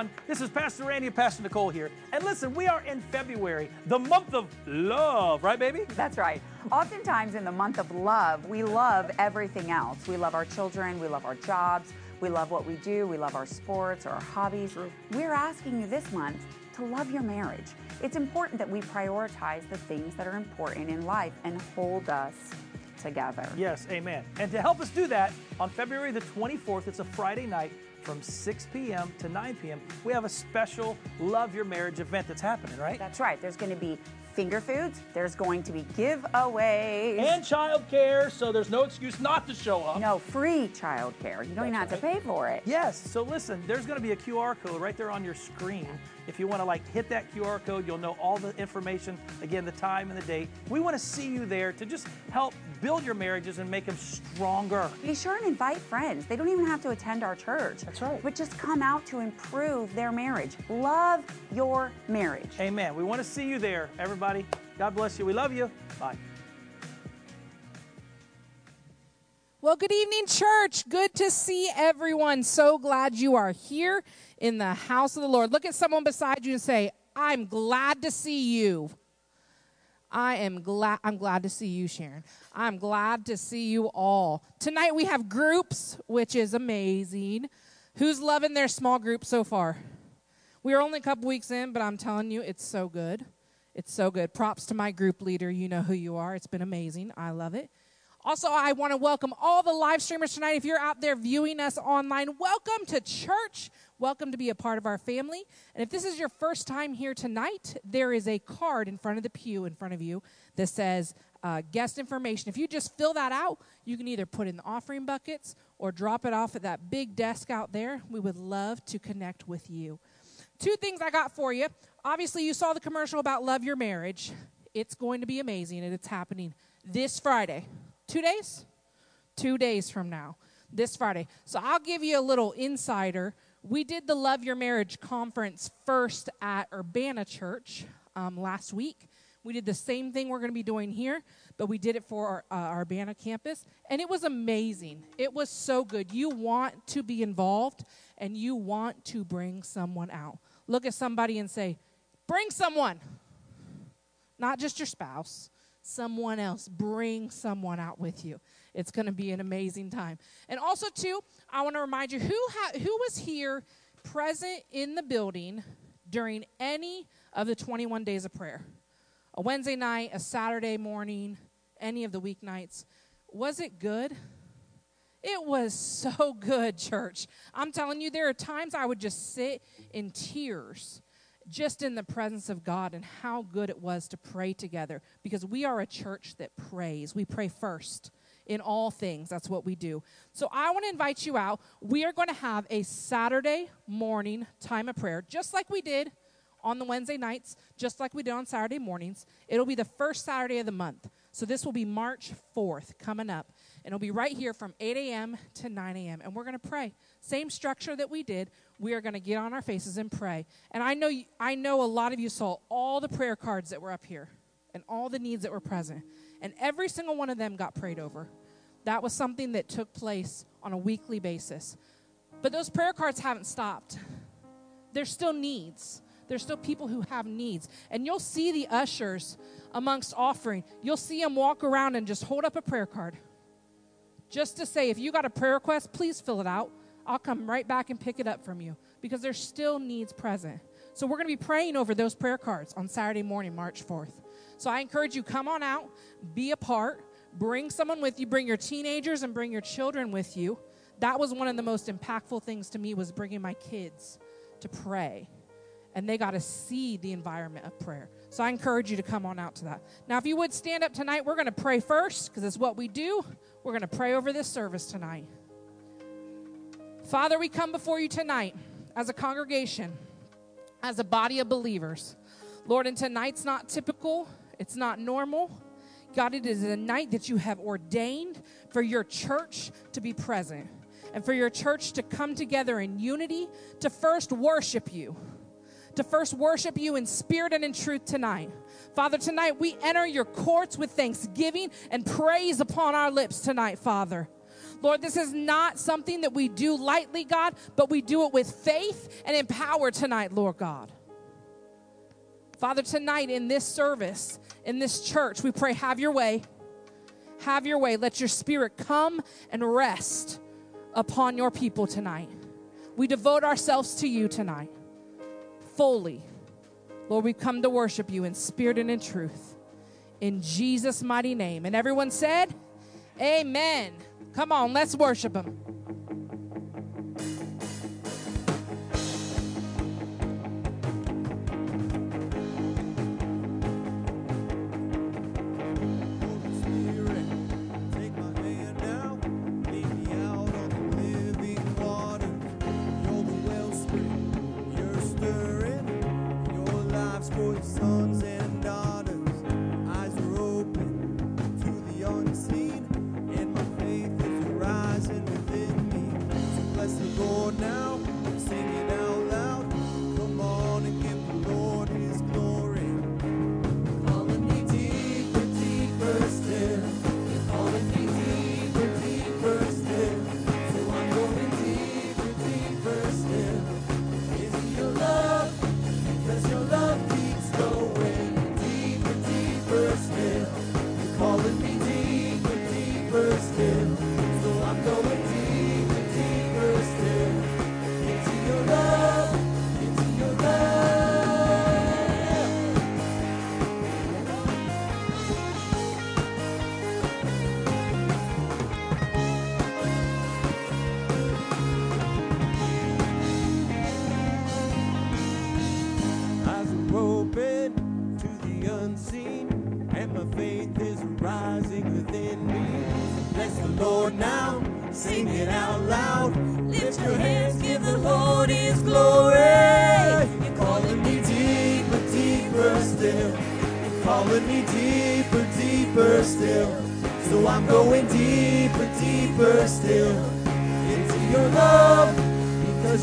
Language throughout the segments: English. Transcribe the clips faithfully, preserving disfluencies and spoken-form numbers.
everyone. This is Pastor Randy and Pastor Nicole here. And listen, we are in February, the month of love, right, baby? That's right. Oftentimes in the month of love, we love everything else. We love our children, we love our jobs, we love what we do, we love our sports or our hobbies. True. We're asking you this month to love your marriage. It's important that we prioritize the things that are important in life and hold us together. Yes, amen. And to help us do that, on February the twenty-fourth, it's a Friday night, from six p.m. to nine p.m., we have a special Love Your Marriage event that's happening, right? That's right. There's going to be finger foods. There's going to be giveaways. And childcare, so there's no excuse not to show up. No, free childcare. You don't even have to pay for it. Yes. So listen, there's going to be a Q R code right there on your screen. If you want to, like, hit that Q R code, you'll know all the information, again, the time and the date. We want to see you there to just help build your marriages and make them stronger. Be sure and invite friends. They don't even have to attend our church. That's right. But just come out to improve their marriage. Love your marriage. Amen. We want to see you there, everybody. God bless you. We love you. Bye. Well, good evening, church. Good to see everyone. So glad you are here in the house of the Lord. Look at someone beside you and say, I'm glad to see you. I am glad. I'm glad to see you, Sharon. I'm glad to see you all. Tonight we have groups, which is amazing. Who's loving their small group so far? We are only a couple weeks in, but I'm telling you, it's so good. It's so good. Props to my group leader. You know who you are. It's been amazing. I love it. Also, I want to welcome all the live streamers tonight. If you're out there viewing us online, welcome to church. Welcome to be a part of our family. And if this is your first time here tonight, there is a card in front of the pew in front of you that says uh, guest information. If you just fill that out, you can either put in the offering buckets or drop it off at that big desk out there. We would love to connect with you. Two things I got for you. Obviously, you saw the commercial about Love Your Marriage. It's going to be amazing, and it's happening this Friday. Two days? Two days from now, this Friday. So I'll give you a little insider. We did the Love Your Marriage conference first at Urbana Church um, last week. We did the same thing we're going to be doing here, but we did it for our, uh, our Urbana campus, and it was amazing. It was so good. You want to be involved, and you want to bring someone out. Look at somebody and say, bring someone, not just your spouse. Someone else, bring someone out with you. It's going to be an amazing time. And also, too, I want to remind you who ha- who was here present in the building during any of the twenty-one days of prayer, a Wednesday night, a Saturday morning, any of the weeknights. Was it good? It was so good, church. I'm telling you, there are times I would just sit in tears just in the presence of God and how good it was to pray together, because we are a church that prays. We pray first in all things. That's what we do. So I want to invite you out. We are going to have a Saturday morning time of prayer, just like we did on the Wednesday nights, just like we did on Saturday mornings. It'll be the first Saturday of the month. So this will be March fourth coming up, and it'll be right here from eight a.m. to nine a.m., and we're going to pray. Same structure that we did. We are going to get on our faces and pray. And I know you, I know a lot of you saw all the prayer cards that were up here and all the needs that were present, and every single one of them got prayed over. That was something that took place on a weekly basis. But those prayer cards haven't stopped. There's still needs. There's still people who have needs. And you'll see the ushers amongst offering. You'll see them walk around and just hold up a prayer card just to say, if you got a prayer request, please fill it out. I'll come right back and pick it up from you, because there's still needs present. So we're going to be praying over those prayer cards on Saturday morning, March fourth. So I encourage you, come on out, be a part, bring someone with you, bring your teenagers and bring your children with you. That was one of the most impactful things to me, was bringing my kids to pray. And they got to see the environment of prayer. So I encourage you to come on out to that. Now, if you would stand up tonight, we're going to pray first, because it's what we do. We're going to pray over this service tonight. Father, we come before you tonight as a congregation, as a body of believers. Lord, and tonight's not typical. It's not normal. God, it is a night that you have ordained for your church to be present and for your church to come together in unity to first worship you, to first worship you in spirit and in truth tonight. Father, tonight we enter your courts with thanksgiving and praise upon our lips tonight, Father. Lord, this is not something that we do lightly, God, but we do it with faith and in power tonight, Lord God. Father, tonight in this service, in this church, we pray, have your way. Have your way. Let your spirit come and rest upon your people tonight. We devote ourselves to you tonight, fully. Lord, we come to worship you in spirit and in truth. In Jesus' mighty name. And everyone said, amen. Come on, let's worship him. So I'm going deeper, deeper still, into your love, into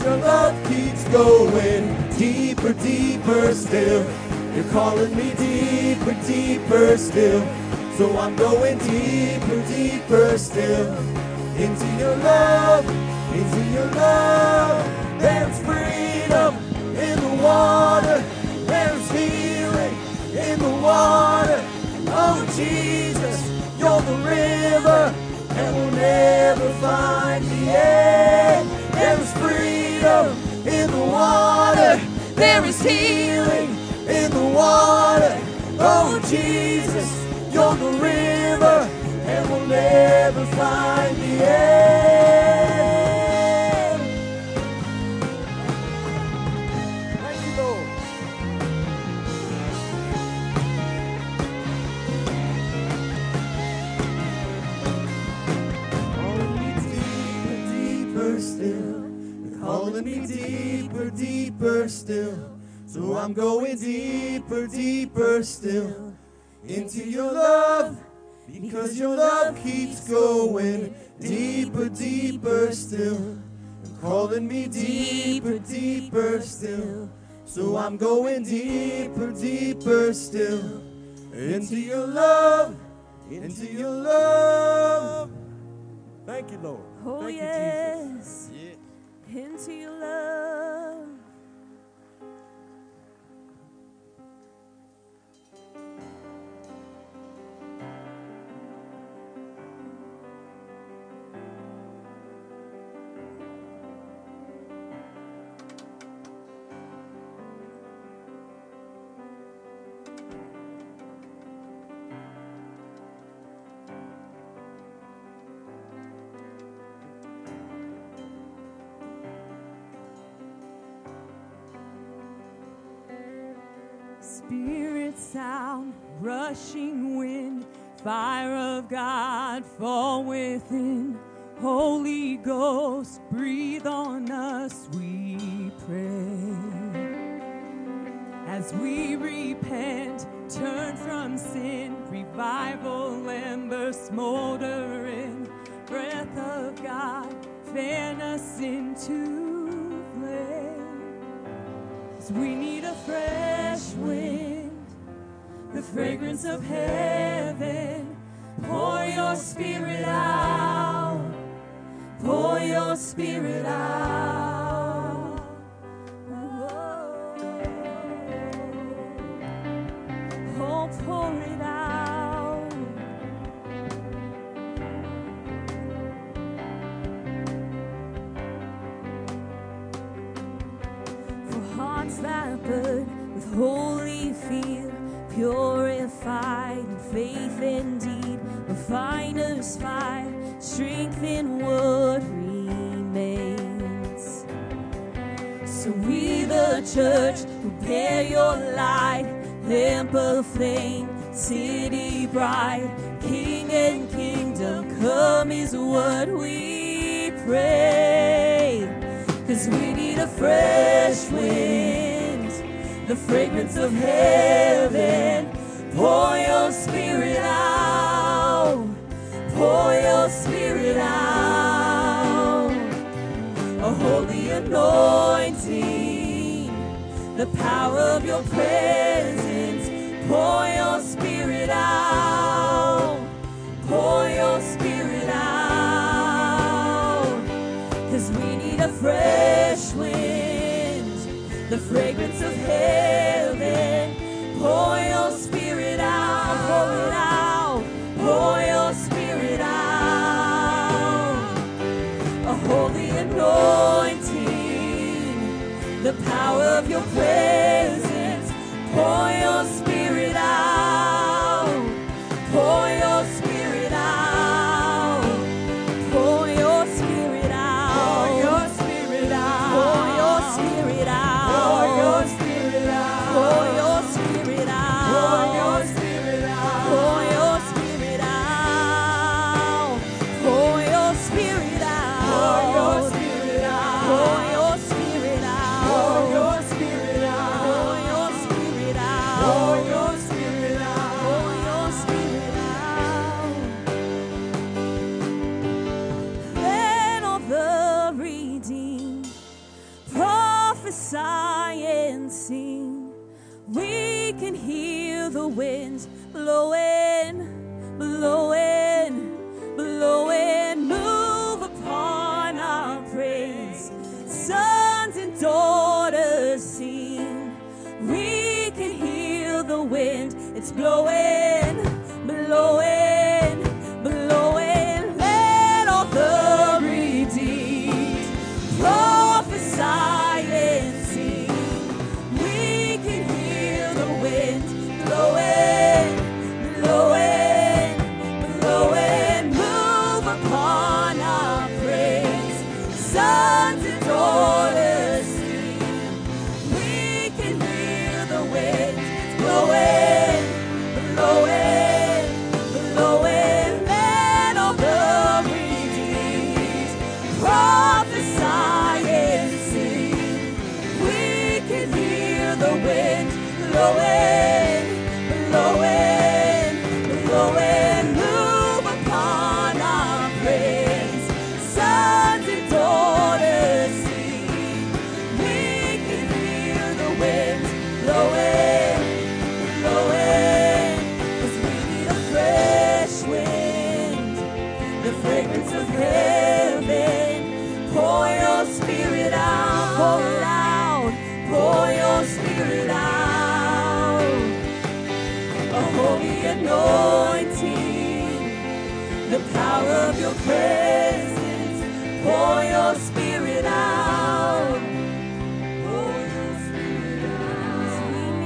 your love. Thank you, Lord. Oh, thank yes, you, Jesus. Yeah. Into your love. Spirit sound, rushing wind, fire of God fall within. Holy Ghost, breathe on us, we pray. As we repent, turn from sin, revival ember smoldering. Breath of God, fan us into flame. So we need a fresh wind, the fragrance of heaven. Pour your spirit out, your spirit out. Whoa. Oh, pour it out. For hearts that burn with holy fear, purified in faith and deed, refined of fire, strength in what remains. So we, the church, who bear your light, ample flame, city bright, King and kingdom come is what we pray. Cause we need a fresh wind, the fragrance of heaven. Pour your spirit out, pour your spirit out, a holy anointing, the power of your presence. Pour your spirit out, pour your spirit out, cause we need a fresh wind, the fragrance of heaven. Pour your spirit out, pour it out, pour your spirit out, a holy anointing, the power of your presence. Pour your spirit out, pour your spirit out, pour your spirit out, pour your spirit out, pour your spirit out, pour your spirit out, pour your spirit out, pour your spirit out, pour your spirit out, pour your spirit out, pour your spirit out, pour your spirit out, pour your spirit out, pour your spirit out, pour your spirit out, pour your spirit out. Let all the redeemed prophesy and sing. We can hear the winds blowing, blowing, blowing. Move upon our praise. Sons and daughters sing. We can hear the wind. It's blowing, blowing, blowing. Let all the redeemed prophesy and sing. We can hear the wind blowing, blowing, blowing. Move upon our praise. Sons and daughters sing. We can hear the wind blowing, blowing, blowing. Let all the redeemed prophesy and sing. We can hear the wind blowing, blowing, blowing. Move upon our praise. Sons and daughters sing. We can hear the wind blowing, blowing. 'Cause we need a fresh wind, the fragrance of heaven. Pour your spirit out, pour it out, pour your spirit out. A holy anointing, the power of your presence.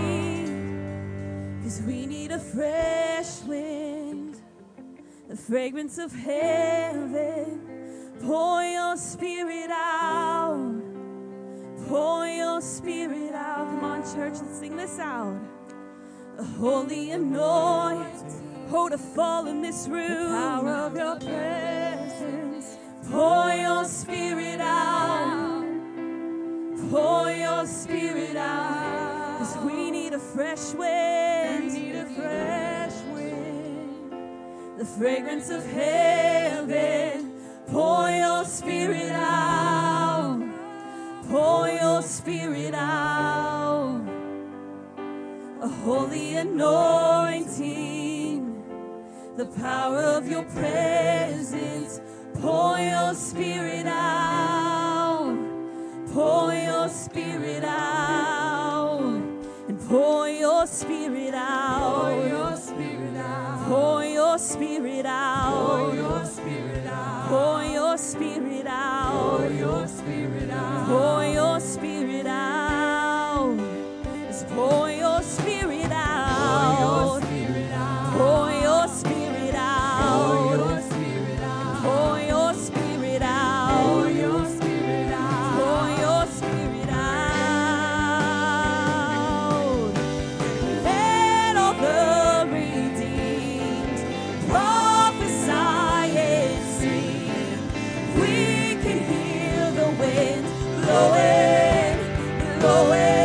Pour your spirit out, pour your spirit out. We need, 'cause we need a fresh wind, the fragrance of heaven. Pour your spirit out, pour your spirit out. Come on, church, let's sing this out. A holy anointing, hold a fall in this room. Power of your presence, pour your spirit out, pour your spirit out. 'Cause we need a fresh wind, we need a fresh wind, the fragrance of heaven. Pour your spirit out, pour your spirit out. A holy anointing, the power of your presence. Pour your spirit out. Spirit out. Pour your Spirit out. Pour your Spirit out. Pour your Spirit out. Pour your Spirit out. Pour your Spirit out. Pour your Spirit out. Pour your Spirit out. Pour your Spirit out. Pour your Spirit out. Pour your Spirit out. Pour your Spirit out. Let all the redeemed prophesy and sing. We can hear the wind blowing, blowing.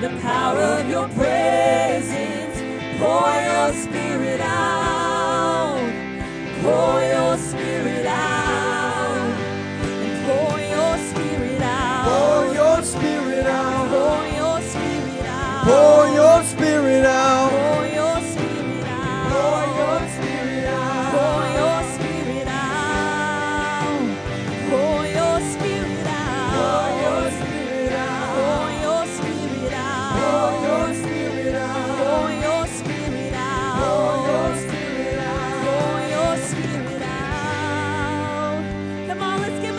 The power of your presence, pour your Spirit out, pour your Spirit out, and pour your Spirit out, pour your Spirit out, pour your Spirit out, pour your Spirit out, pour your Spirit out, pour your Spirit out, pour your Spirit out, pour your Spirit out, pour your Spirit out, pour your Spirit out.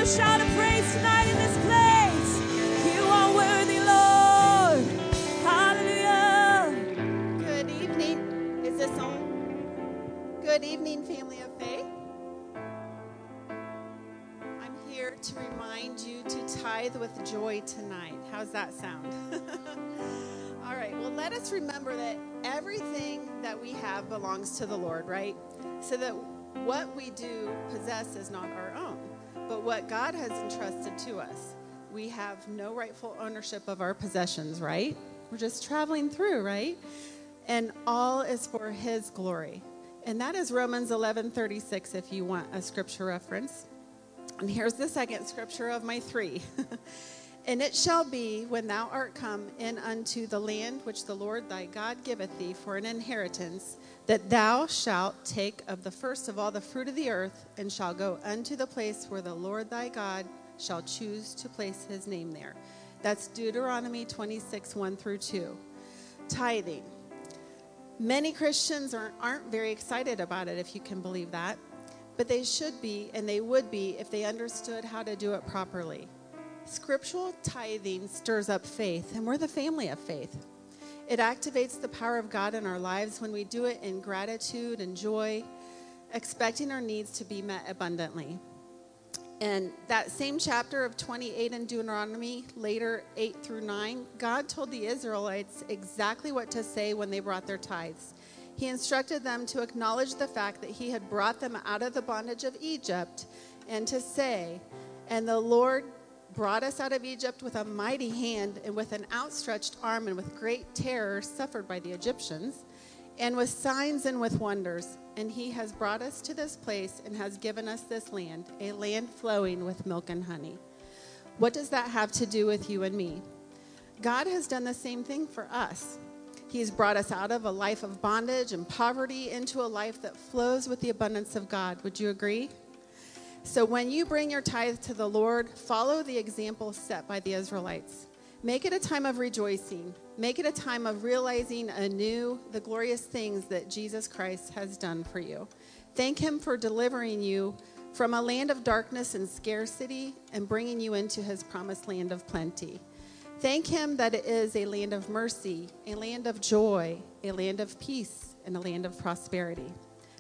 Shout of praise tonight in this place. You are worthy, Lord. Hallelujah. Good evening. Is this on? Good evening, family of faith. I'm here to remind you to tithe with joy tonight. How's that sound? All right. Well, let us remember that everything that we have belongs to the Lord, right? So that what we do possess is not our own, but what God has entrusted to us. We have no rightful ownership of our possessions, right? We're just traveling through, right? And all is for His glory. And that is Romans eleven thirty-six, if you want a scripture reference. And here's the second scripture of my three. And it shall be, when thou art come in unto the land which the Lord thy God giveth thee for an inheritance, that thou shalt take of the first of all the fruit of the earth, and shall go unto the place where the Lord thy God shall choose to place His name there. That's Deuteronomy twenty-six, one through two. Tithing. Many Christians aren't, aren't very excited about it, if you can believe that. But they should be, and they would be, if they understood how to do it properly. Scriptural tithing stirs up faith, and we're the family of faith. It activates the power of God in our lives when we do it in gratitude and joy, expecting our needs to be met abundantly. And that same chapter of twenty-eight in Deuteronomy, later eight through nine, God told the Israelites exactly what to say when they brought their tithes. He instructed them to acknowledge the fact that He had brought them out of the bondage of Egypt, and to say, and the Lord brought us out of Egypt with a mighty hand, and with an outstretched arm, and with great terror suffered by the Egyptians, and with signs and with wonders. And He has brought us to this place and has given us this land, a land flowing with milk and honey. What does that have to do with you and me? God has done the same thing for us. He's brought us out of a life of bondage and poverty into a life that flows with the abundance of God. Would you agree? So when you bring your tithe to the Lord, follow the example set by the Israelites. Make it a time of rejoicing. Make it a time of realizing anew the glorious things that Jesus Christ has done for you. Thank Him for delivering you from a land of darkness and scarcity, and bringing you into His promised land of plenty. Thank him that it is a land of mercy, a land of joy, a land of peace, and a land of prosperity.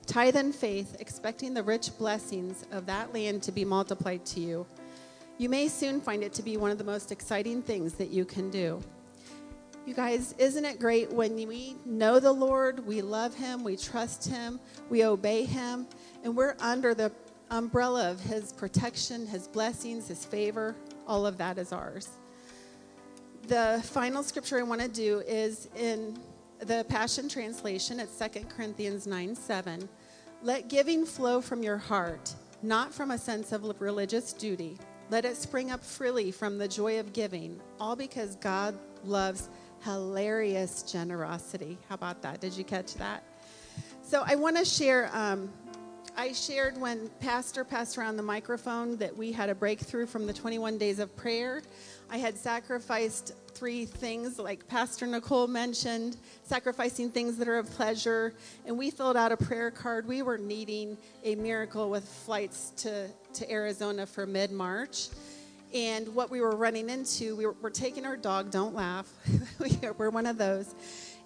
Tithe in faith, expecting the rich blessings of that land to be multiplied to you. You may soon find it to be one of the most exciting things that you can do. You guys, isn't it great when we know the Lord, we love him, we trust him, we obey him, and we're under the umbrella of his protection, his blessings, his favor, all of that is ours. The final scripture I want to do is in the Passion Translation. It's Second Corinthians nine seven. Let giving flow from your heart, not from a sense of religious duty. Let it spring up freely from the joy of giving, all because God loves hilarious generosity. How about that? Did you catch that? So I want to share, um, I shared when Pastor passed around the microphone that we had a breakthrough from the twenty-one days of prayer. I had sacrificed three things, like Pastor Nicole mentioned, sacrificing things that are of pleasure. And we filled out a prayer card. We were needing a miracle with flights to, to Arizona for mid-March. And what we were running into, we were, we're taking our dog, don't laugh. We're one of those.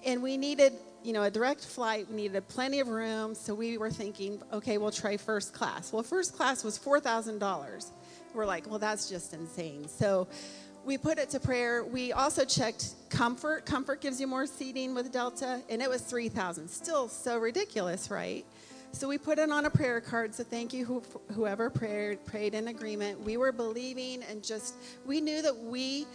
And we needed, you know, a direct flight. We needed plenty of room. So we were thinking, okay, we'll try first class. Well, first class was four thousand dollars. We're like, well, that's just insane. So we put it to prayer. We also checked comfort. Comfort gives you more seating with Delta, and it was three thousand dollars. Still so ridiculous, right? So we put it on a prayer card, so thank you whoever prayed, prayed in agreement. We were believing and just, we knew that we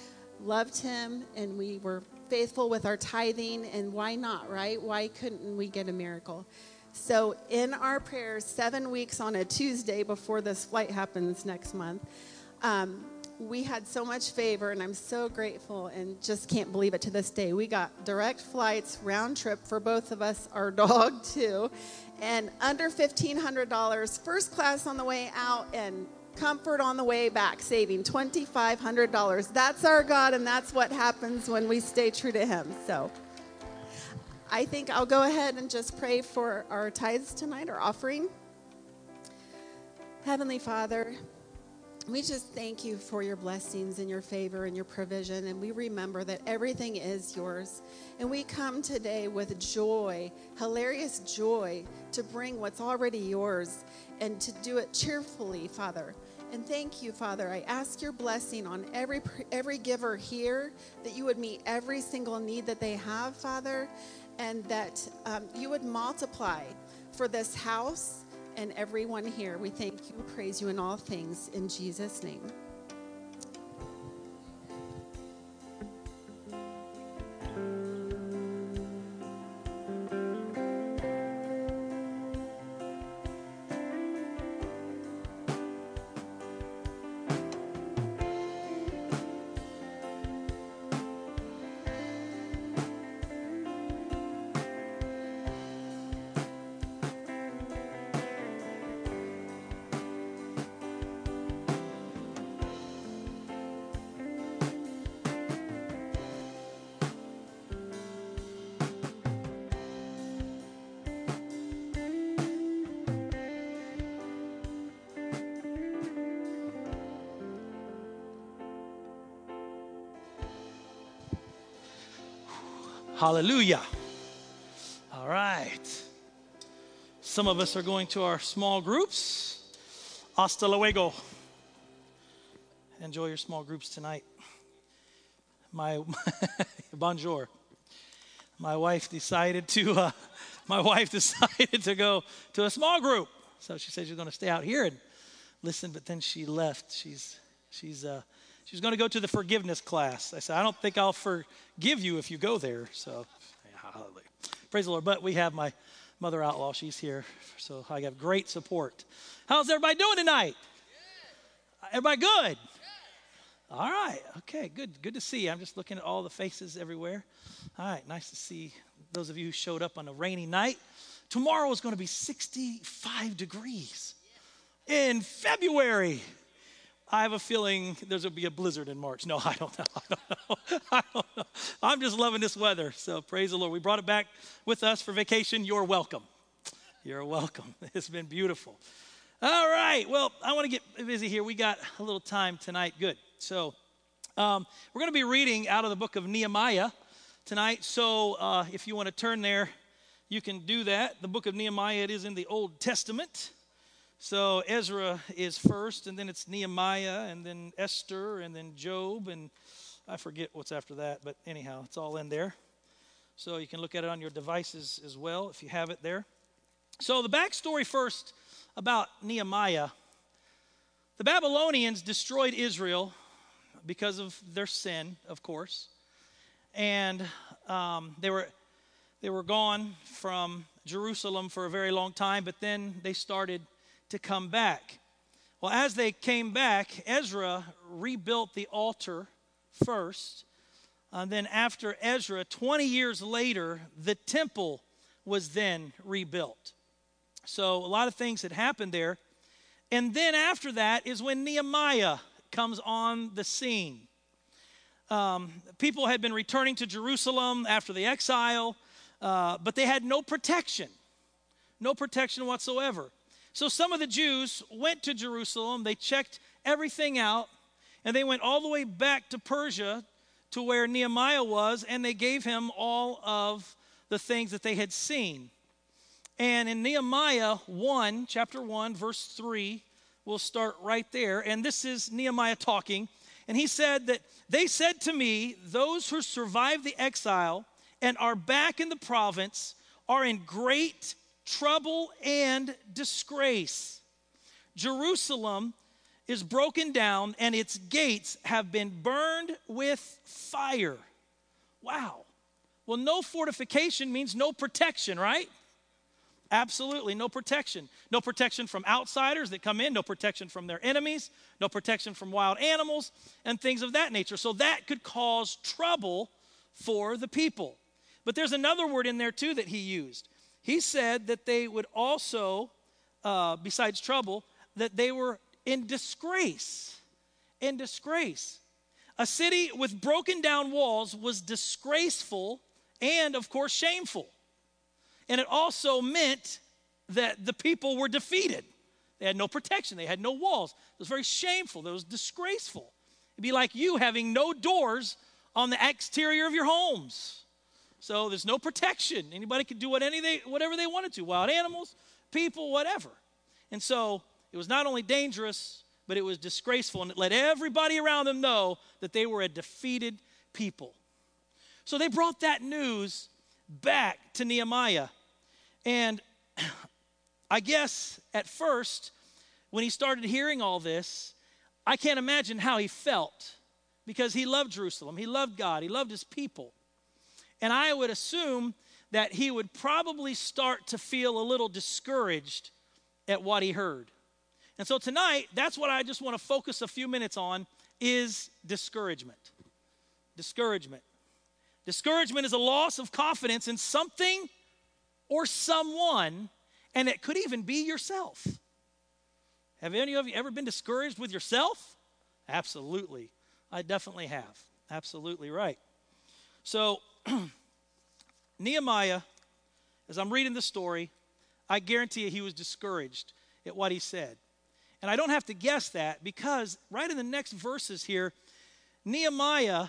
loved him, and we were faithful with our tithing, and why not, right? Why couldn't we get a miracle? So in our prayers, seven weeks on a Tuesday before this flight happens next month, um, we had so much favor, and I'm so grateful and just can't believe it to this day. We got direct flights, round trip for both of us, our dog too, and under fifteen hundred dollars, first class on the way out and comfort on the way back, saving twenty-five hundred dollars. That's our God, and that's what happens when we stay true to him. So I think I'll go ahead and just pray for our tithes tonight, our offering. Heavenly Father, we just thank you for your blessings and your favor and your provision, and we remember that everything is yours. And we come today with joy, hilarious joy, to bring what's already yours and to do it cheerfully, Father. And thank you, Father. I ask your blessing on every every giver here, that you would meet every single need that they have, Father, and that um, you would multiply for this house and everyone here. We thank you, praise you in all things, in Jesus' name. Hallelujah. All right. Some of us are going to our small groups. Hasta luego. Enjoy your small groups tonight. My, my bonjour. My wife decided to uh, my wife decided to go to a small group. So she said she's going to stay out here and listen, but then she left. She's she's uh She's going to go to the forgiveness class. I said, I don't think I'll forgive you if you go there. So, hallelujah. Praise the Lord. But we have my mother outlaw. She's here. So I have great support. How's everybody doing tonight? Good. Everybody good? Good? All right. Okay, good. Good to see you. I'm just looking at all the faces everywhere. All right, nice to see those of you who showed up on a rainy night. Tomorrow is going to be sixty-five degrees in February. I have a feeling there's going to be a blizzard in March. No, I don't know. I don't know. I don't know. I'm just loving this weather. So praise the Lord. We brought it back with us for vacation. You're welcome. You're welcome. It's been beautiful. All right. Well, I want to get busy here. We got a little time tonight. Good. So Um, we're going to be reading out of the book of Nehemiah tonight, so uh, if you want to turn there, you can do that. The book of Nehemiah, it is in the Old Testament. So Ezra is first, and then it's Nehemiah, and then Esther, and then Job, and I forget what's after that, but anyhow, it's all in there. So you can look at it on your devices as well if you have it there. So the backstory first about Nehemiah. The Babylonians destroyed Israel because of their sin, of course. And um, they were they were gone from Jerusalem for a very long time, but then they started to come back. Well, as they came back, Ezra rebuilt the altar first. And then after Ezra, twenty years later, the temple was then rebuilt. So a lot of things had happened there. And then after that is when Nehemiah comes on the scene. Um, people had been returning to Jerusalem after the exile, uh, but they had no protection, no protection whatsoever. So some of the Jews went to Jerusalem, they checked everything out, and they went all the way back to Persia to where Nehemiah was, and they gave him all of the things that they had seen. And in Nehemiah one, chapter one, verse three, we'll start right there. And this is Nehemiah talking. And he said that, they said to me, those who survived the exile and are back in the province are in great trouble and disgrace. Jerusalem is broken down, and its gates have been burned with fire. Wow. Well, no fortification means no protection, right? Absolutely, no protection. No protection from outsiders that come in, no protection from their enemies, no protection from wild animals, and things of that nature. So that could cause trouble for the people. But there's another word in there, too, that he used. He said that they would also, uh, besides trouble, that they were in disgrace, in disgrace. A city with broken down walls was disgraceful and, of course, shameful. And it also meant that the people were defeated. They had no protection. They had no walls. It was very shameful. It was disgraceful. It'd be like you having no doors on the exterior of your homes. So there's no protection. Anybody could do what any they, whatever they wanted to, wild animals, people, whatever. And so it was not only dangerous, but it was disgraceful, and it let everybody around them know that they were a defeated people. So they brought that news back to Nehemiah. And I guess at first, when he started hearing all this, I can't imagine how he felt, because he loved Jerusalem, he loved God, he loved his people. And I would assume that he would probably start to feel a little discouraged at what he heard. And so tonight, that's what I just want to focus a few minutes on, is discouragement. Discouragement. Discouragement is a loss of confidence in something or someone, and it could even be yourself. Have any of you ever been discouraged with yourself? Absolutely. I definitely have. Absolutely right. So, Nehemiah, as I'm reading the story, I guarantee you he was discouraged at what he said. And I don't have to guess that, because right in the next verses here, Nehemiah,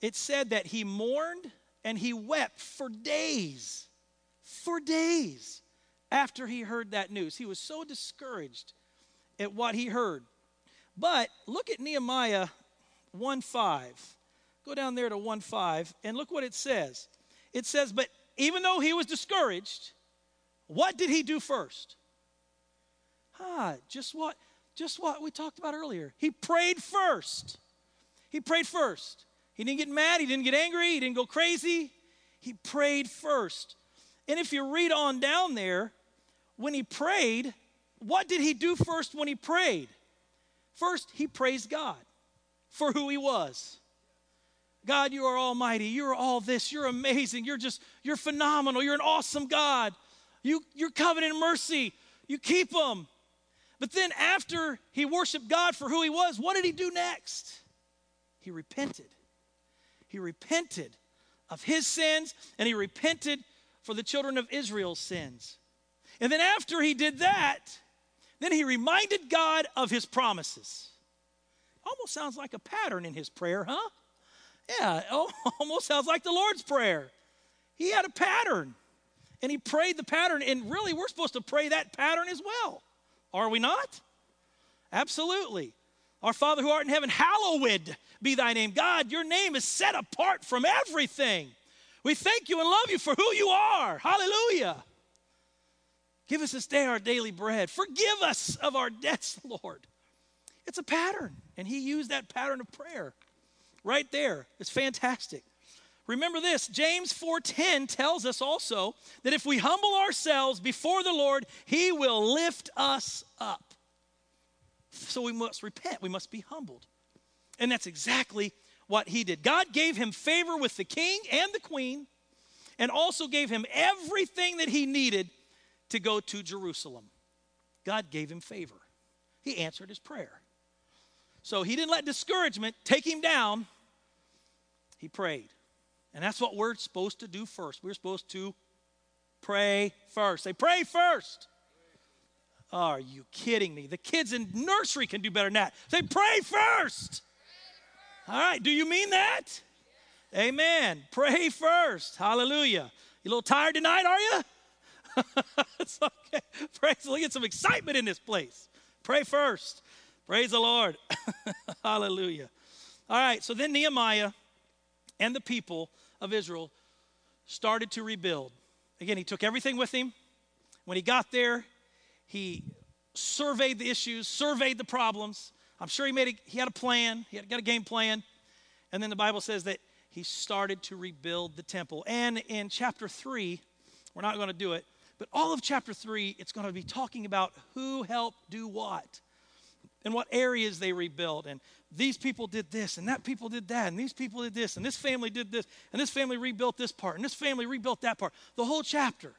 it said that he mourned and he wept for days, for days after he heard that news. He was so discouraged at what he heard. But look at Nehemiah one five. Go down there to one five and look what it says. It says, but even though he was discouraged, what did he do first? Ah, just what, just what we talked about earlier. He prayed first. He prayed first. He didn't get mad. He didn't get angry. He didn't go crazy. He prayed first. And if you read on down there, when he prayed, what did he do first when he prayed? First, he praised God for who he was. God, you are almighty. You're all this. You're amazing. You're just, you're phenomenal. You're an awesome God. You, you're covenant mercy. You keep them. But then after he worshiped God for who he was, what did he do next? He repented. He repented of his sins, and he repented for the children of Israel's sins. And then after he did that, then he reminded God of his promises. Almost sounds like a pattern in his prayer, huh? Yeah, oh, almost sounds like the Lord's Prayer. He had a pattern, and he prayed the pattern, and really we're supposed to pray that pattern as well. Are we not? Absolutely. Our Father who art in heaven, hallowed be thy name. God, your name is set apart from everything. We thank you and love you for who you are. Hallelujah. Give us this day our daily bread. Forgive us of our debts, Lord. It's a pattern, and he used that pattern of prayer right there. It's fantastic. Remember this, James four ten tells us also that if we humble ourselves before the Lord, he will lift us up. So we must repent, we must be humbled. And that's exactly what he did. God gave him favor with the king and the queen, and also gave him everything that he needed to go to Jerusalem. God gave him favor. He answered his prayer. So he didn't let discouragement take him down. He prayed. And that's what we're supposed to do first. We're supposed to pray first. Say, pray first. Are you kidding me? The kids in nursery can do better than that. Say, pray first. All right, do you mean that? Amen. Pray first. Hallelujah. You a little tired tonight, are you? It's okay. Praise the Lord. Get some excitement in this place. Pray first. Praise the Lord. Hallelujah. All right, so then Nehemiah and the people of Israel started to rebuild. Again, he took everything with him. When he got there, he surveyed the issues, surveyed the problems. I'm sure he made a, he had a plan. He had got a game plan. And then the Bible says that he started to rebuild the temple. And in chapter three, we're not going to do it, but all of chapter three, it's going to be talking about who helped do what. And what areas they rebuilt, and these people did this, and that people did that, and these people did this, and this family did this, and this family rebuilt this part, and this family rebuilt that part. The whole chapter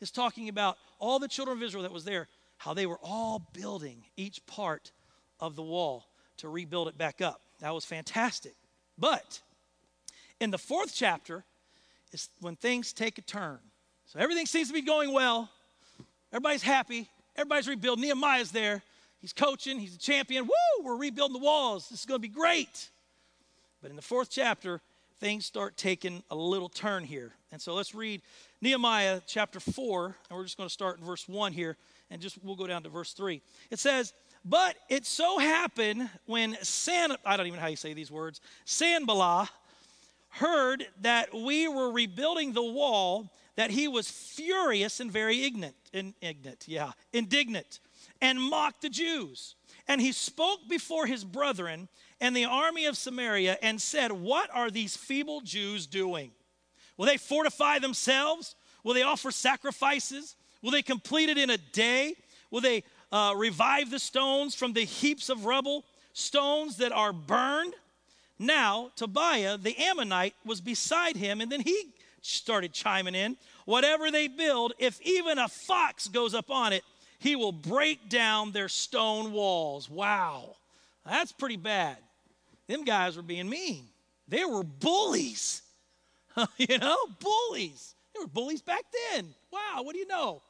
is talking about all the children of Israel that was there, how they were all building each part of the wall to rebuild it back up. That was fantastic. But in the fourth chapter is when things take a turn. So everything seems to be going well. Everybody's happy. Everybody's rebuilding. Nehemiah's there. He's coaching, he's a champion. Woo, we're rebuilding the walls. This is going to be great. But in the fourth chapter, things start taking a little turn here. And so let's read Nehemiah chapter four, and we're just going to start in verse one here, and just we'll go down to verse three. It says, but it so happened when San, I don't even know how you say these words, Sanballat heard that we were rebuilding the wall, that he was furious and very ignorant, indignant, yeah, indignant. And mocked the Jews. And he spoke before his brethren and the army of Samaria and said, what are these feeble Jews doing? Will they fortify themselves? Will they offer sacrifices? Will they complete it in a day? Will they uh, revive the stones from the heaps of rubble, stones that are burned? Now, Tobiah the Ammonite was beside him, and then he started chiming in. Whatever they build, if even a fox goes up on it, he will break down their stone walls. Wow, that's pretty bad. Them guys were being mean. They were bullies, you know, bullies. They were bullies back then. Wow, what do you know?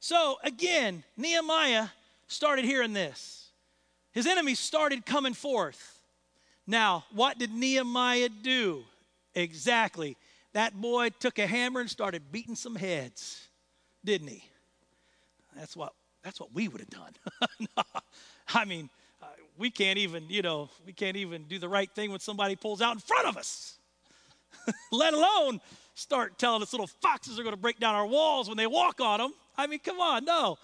So again, Nehemiah started hearing this. His enemies started coming forth. Now, what did Nehemiah do? Exactly. That boy took a hammer and started beating some heads, didn't he? That's what that's what we would have done. no, I mean, uh, we can't even, you know, we can't even do the right thing when somebody pulls out in front of us, let alone start telling us little foxes are going to break down our walls when they walk on them. I mean, come on, no.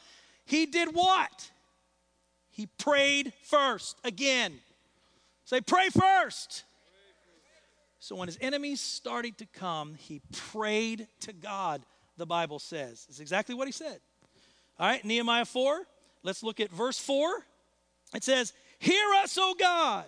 He did what? He prayed first again. Say, pray first. So when his enemies started to come, he prayed to God, the Bible says. It's exactly what he said. All right, Nehemiah four, let's look at verse four. It says, hear us, O God,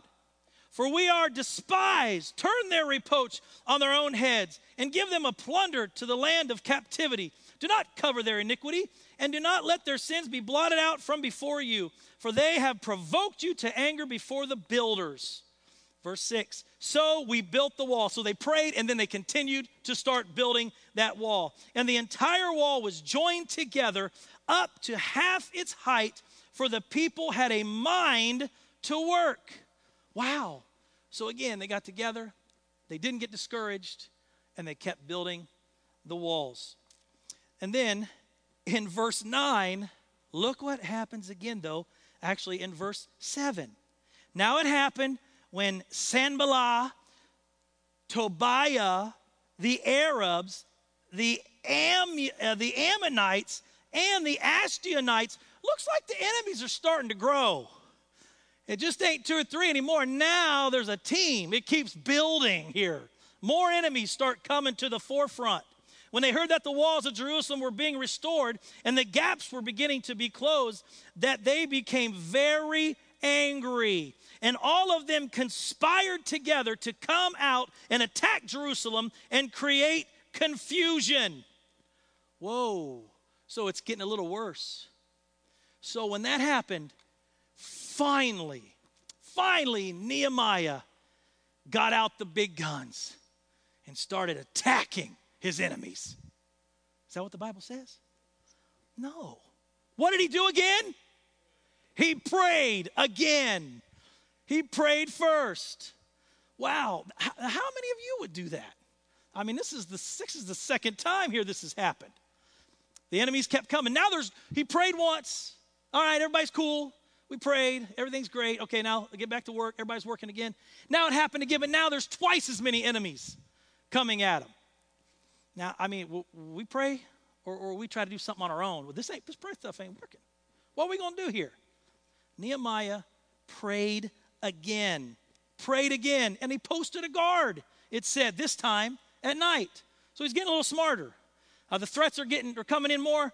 for we are despised. Turn their reproach on their own heads and give them a plunder to the land of captivity. Do not cover their iniquity and do not let their sins be blotted out from before you, for they have provoked you to anger before the builders. Verse six, so we built the wall. So they prayed, and then they continued to start building that wall. And the entire wall was joined together up to half its height, for the people had a mind to work. Wow. So again, they got together. They didn't get discouraged, and they kept building the walls. And then in verse nine, look what happens again, though, actually in verse seven. Now it happened when Sanballat, Tobiah, the Arabs, the, Am- uh, the Ammonites, and the Ashdodites, looks like the enemies are starting to grow. It just ain't two or three anymore. Now there's a team. It keeps building here. More enemies start coming to the forefront. When they heard that the walls of Jerusalem were being restored and the gaps were beginning to be closed, that they became very angry. And all of them conspired together to come out and attack Jerusalem and create confusion. Whoa. So it's getting a little worse. So when that happened, finally, finally, Nehemiah got out the big guns and started attacking his enemies. Is that what the Bible says? No. What did he do again? He prayed again. He prayed first. Wow. How many of you would do that? I mean, this is the this is the second time here this has happened. The enemies kept coming. Now there's he prayed once. All right, everybody's cool. We prayed. Everything's great. Okay, now get back to work. Everybody's working again. Now it happened again, but now there's twice as many enemies coming at him. Now, I mean, we pray or, or we try to do something on our own. Well, this ain't this prayer stuff ain't working. What are we going to do here? Nehemiah prayed again, prayed again, and he posted a guard, it said, this time at night. So he's getting a little smarter. Uh, the threats are getting are coming in more.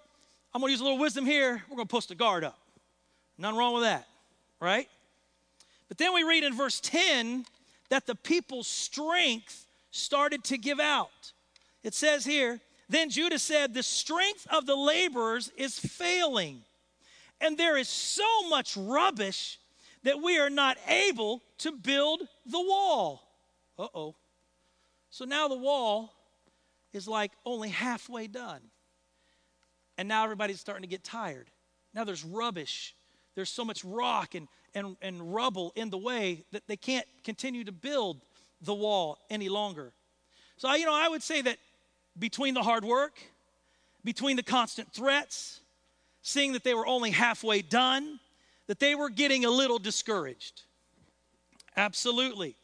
I'm going to use a little wisdom here. We're going to post a guard up. Nothing wrong with that, right? But then we read in verse ten that the people's strength started to give out. It says here, then Judah said, the strength of the laborers is failing, and there is so much rubbish that we are not able to build the wall. Uh-oh. So now the wall is like only halfway done, and now everybody's starting to get tired. Now there's rubbish. There's so much rock and, and, and rubble in the way that they can't continue to build the wall any longer. So, you know, I would say that between the hard work, between the constant threats, seeing that they were only halfway done, that they were getting a little discouraged. Absolutely.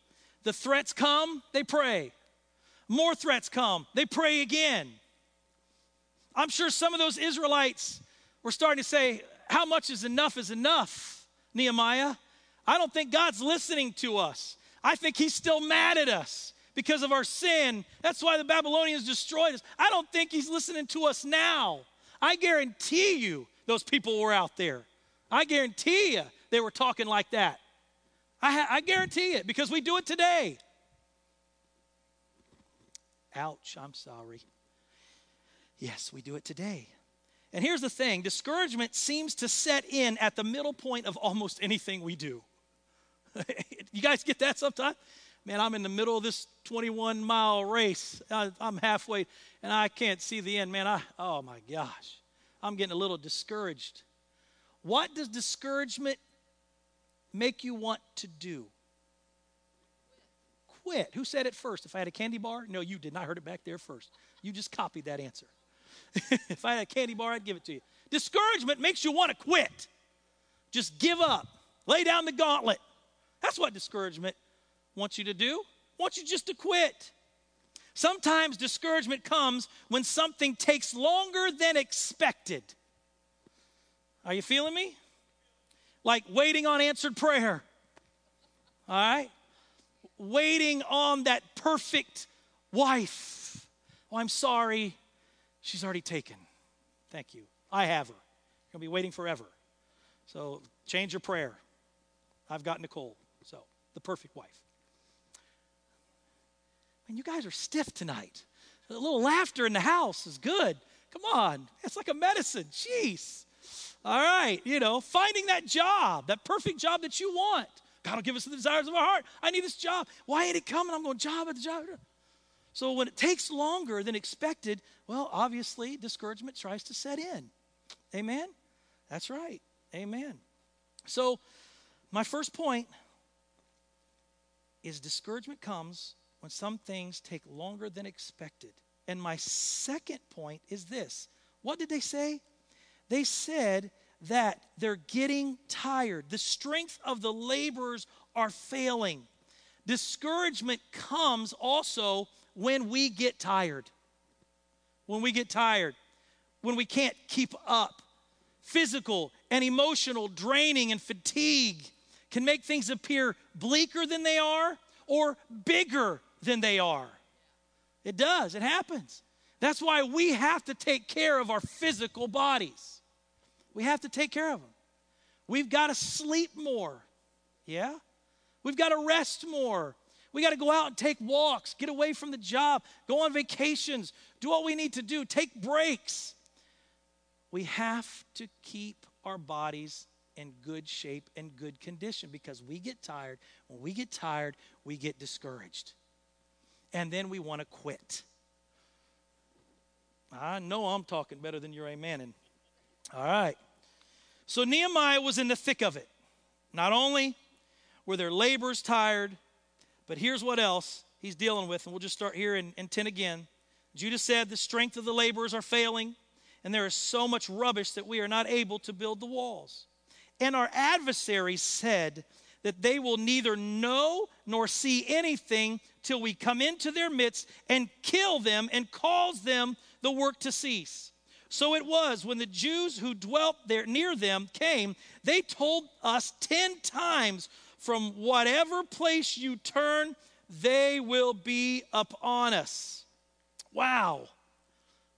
The threats come, they pray. More threats come, they pray again. I'm sure some of those Israelites were starting to say, how much is enough is enough, Nehemiah? I don't think God's listening to us. I think he's still mad at us because of our sin. That's why the Babylonians destroyed us. I don't think he's listening to us now. I guarantee you those people were out there. I guarantee you they were talking like that. I, ha- I guarantee it because we do it today. Ouch, I'm sorry. Yes, we do it today. And here's the thing, discouragement seems to set in at the middle point of almost anything we do. You guys get that sometimes? Man, I'm in the middle of this twenty-one mile race. I, I'm halfway, and I can't see the end. Man, I oh my gosh, I'm getting a little discouraged. What does discouragement make you want to do? Quit. Who said it first? If I had a candy bar? No, you didn't. I heard it back there first. You just copied that answer. If I had a candy bar, I'd give it to you. Discouragement makes you want to quit. Just give up. Lay down the gauntlet. That's what discouragement wants you to do. Wants you just to quit. Sometimes discouragement comes when something takes longer than expected. Are you feeling me? Like waiting on answered prayer. All right? Waiting on that perfect wife. Oh, I'm sorry. She's already taken. Thank you. I have her. You're going to be waiting forever. So change your prayer. I've got Nicole. So the perfect wife. Man, you guys are stiff tonight. A little laughter in the house is good. Come on. It's like a medicine. Jeez. All right. You know, finding that job, that perfect job that you want. God will give us the desires of our heart. I need this job. Why ain't it coming? I'm going job at the job. So when it takes longer than expected, well, obviously, discouragement tries to set in. Amen? That's right. Amen. So My first point is discouragement comes when some things take longer than expected. And my second point is this. What did they say? They said that they're getting tired. The strength of the laborers are failing. Discouragement comes also when we get tired. When we get tired, when we can't keep up. Physical and emotional draining and fatigue can make things appear bleaker than they are or bigger than they are. It does, it happens. That's why we have to take care of our physical bodies. We have to take care of them. We've got to sleep more, yeah? We've got to rest more. We got to go out and take walks, get away from the job, go on vacations, do what we need to do, take breaks. We have to keep our bodies in good shape and good condition because we get tired. When we get tired, we get discouraged. And then we want to quit. I know I'm talking better than your amen. And all right. So Nehemiah was in the thick of it. Not only were their laborers tired, but here's what else he's dealing with. And we'll just start here in, in ten again. Judah said, the strength of the laborers are failing, and there is so much rubbish that we are not able to build the walls. And our adversaries said that they will neither know nor see anything till we come into their midst and kill them and cause them the work to cease. So it was when the Jews who dwelt there near them came, they told us ten times, from whatever place you turn, they will be upon us. Wow.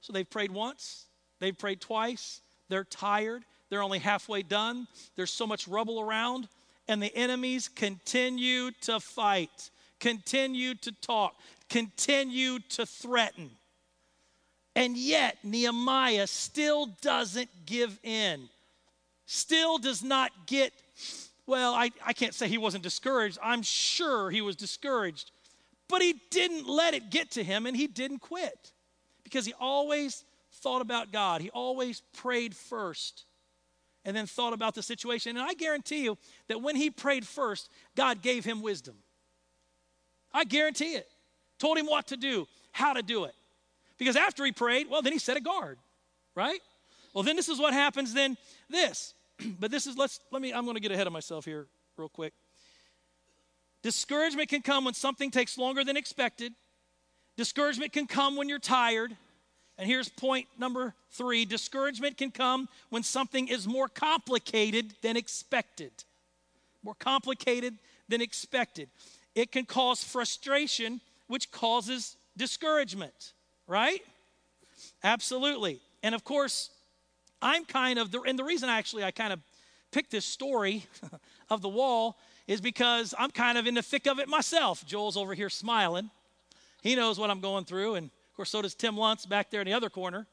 So they've prayed once, they've prayed twice, they're tired, they're only halfway done, there's so much rubble around, and the enemies continue to fight, continue to talk, continue to threaten. And yet Nehemiah still doesn't give in, still does not get Well, I, I can't say he wasn't discouraged. I'm sure he was discouraged. But he didn't let it get to him, and he didn't quit because he always thought about God. He always prayed first and then thought about the situation. And I guarantee you that when he prayed first, God gave him wisdom. I guarantee it. Told him what to do, how to do it. Because after he prayed, well, then he set a guard, right? Well, then this is what happens, then this. But this is, let's, let me, I'm going to get ahead of myself here real quick. Discouragement can come when something takes longer than expected. Discouragement can come when you're tired. And here's point number three. Discouragement can come when something is more complicated than expected. More complicated than expected. It can cause frustration, which causes discouragement, right? Absolutely. And of course, I'm kind of, the, and the reason I actually I kind of picked this story of the wall is because I'm kind of in the thick of it myself. Joel's over here smiling. He knows what I'm going through, and of course so does Tim Luntz back there in the other corner.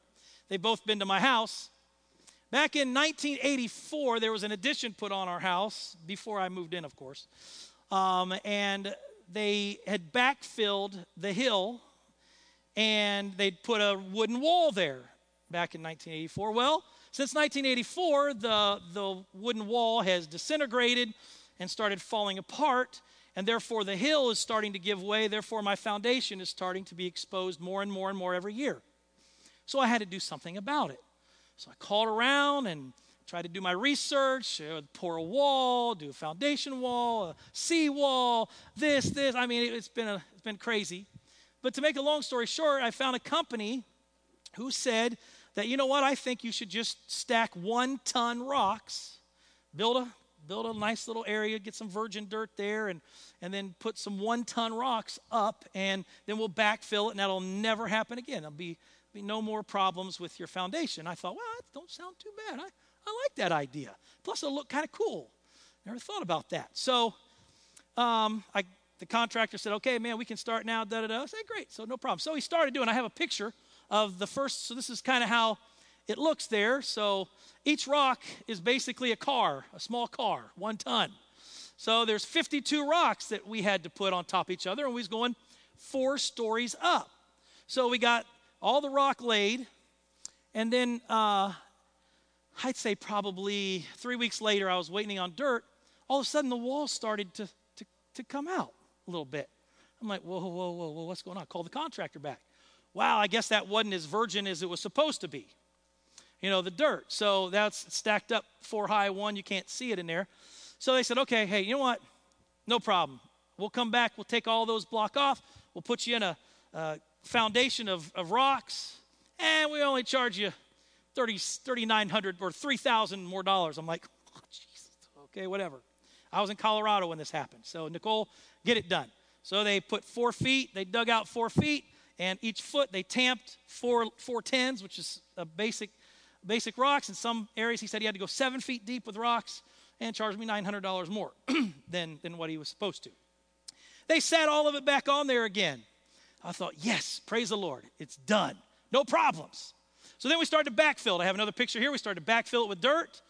They've both been to my house. Back in nineteen eighty-four, there was an addition put on our house, before I moved in, of course, um, and they had backfilled the hill, and they'd put a wooden wall there back in nineteen eighty-four. Well, since nineteen eighty-four, the, the wooden wall has disintegrated and started falling apart, and therefore the hill is starting to give way. Therefore, my foundation is starting to be exposed more and more and more every year. So I had to do something about it. So I called around and tried to do my research, pour a wall, do a foundation wall, a sea wall, this, this. I mean, it's been, a, it's been crazy. But to make a long story short, I found a company who said that, you know what, I think you should just stack one-ton rocks, build a build a nice little area, get some virgin dirt there, and, and then put some one-ton rocks up, and then we'll backfill it, and that'll never happen again. There'll be, be no more problems with your foundation. I thought, well, that don't sound too bad. I, I like that idea. Plus, it'll look kind of cool. Never thought about that. So um, I the contractor said, okay, man, we can start now, da-da-da. I said, great, so no problem. So he started doing, I have a picture of the first, so this is kind of how it looks there. So each rock is basically a car, a small car, one ton. So there's fifty-two rocks that we had to put on top of each other, and we was going four stories up. So we got all the rock laid, and then uh, I'd say probably three weeks later, I was waiting on dirt. all of a sudden the wall started to, to, to come out a little bit. I'm like, whoa, whoa, whoa, whoa, what's going on? I called the contractor back. Wow, I guess that wasn't as virgin as it was supposed to be. You know, the dirt. So that's stacked up four high one. You can't see it in there. So they said, okay, hey, you know what? No problem. We'll come back. We'll take all those block off. We'll put you in a, a foundation of, of rocks. And we only charge you thirty-nine hundred dollars or three thousand dollars more dollars. I'm like, oh, Jesus. Okay, whatever. I was in Colorado when this happened. So, Nicole, get it done. So they put four feet. They dug out four feet. And each foot they tamped four four tens, which is a basic basic rocks. In some areas, he said he had to go seven feet deep with rocks and charged me nine hundred dollars more than, than what he was supposed to. They sat all of it back on there again. I thought, yes, praise the Lord. It's done. No problems. So then we started to backfill it. I have another picture here. We started to backfill it with dirt.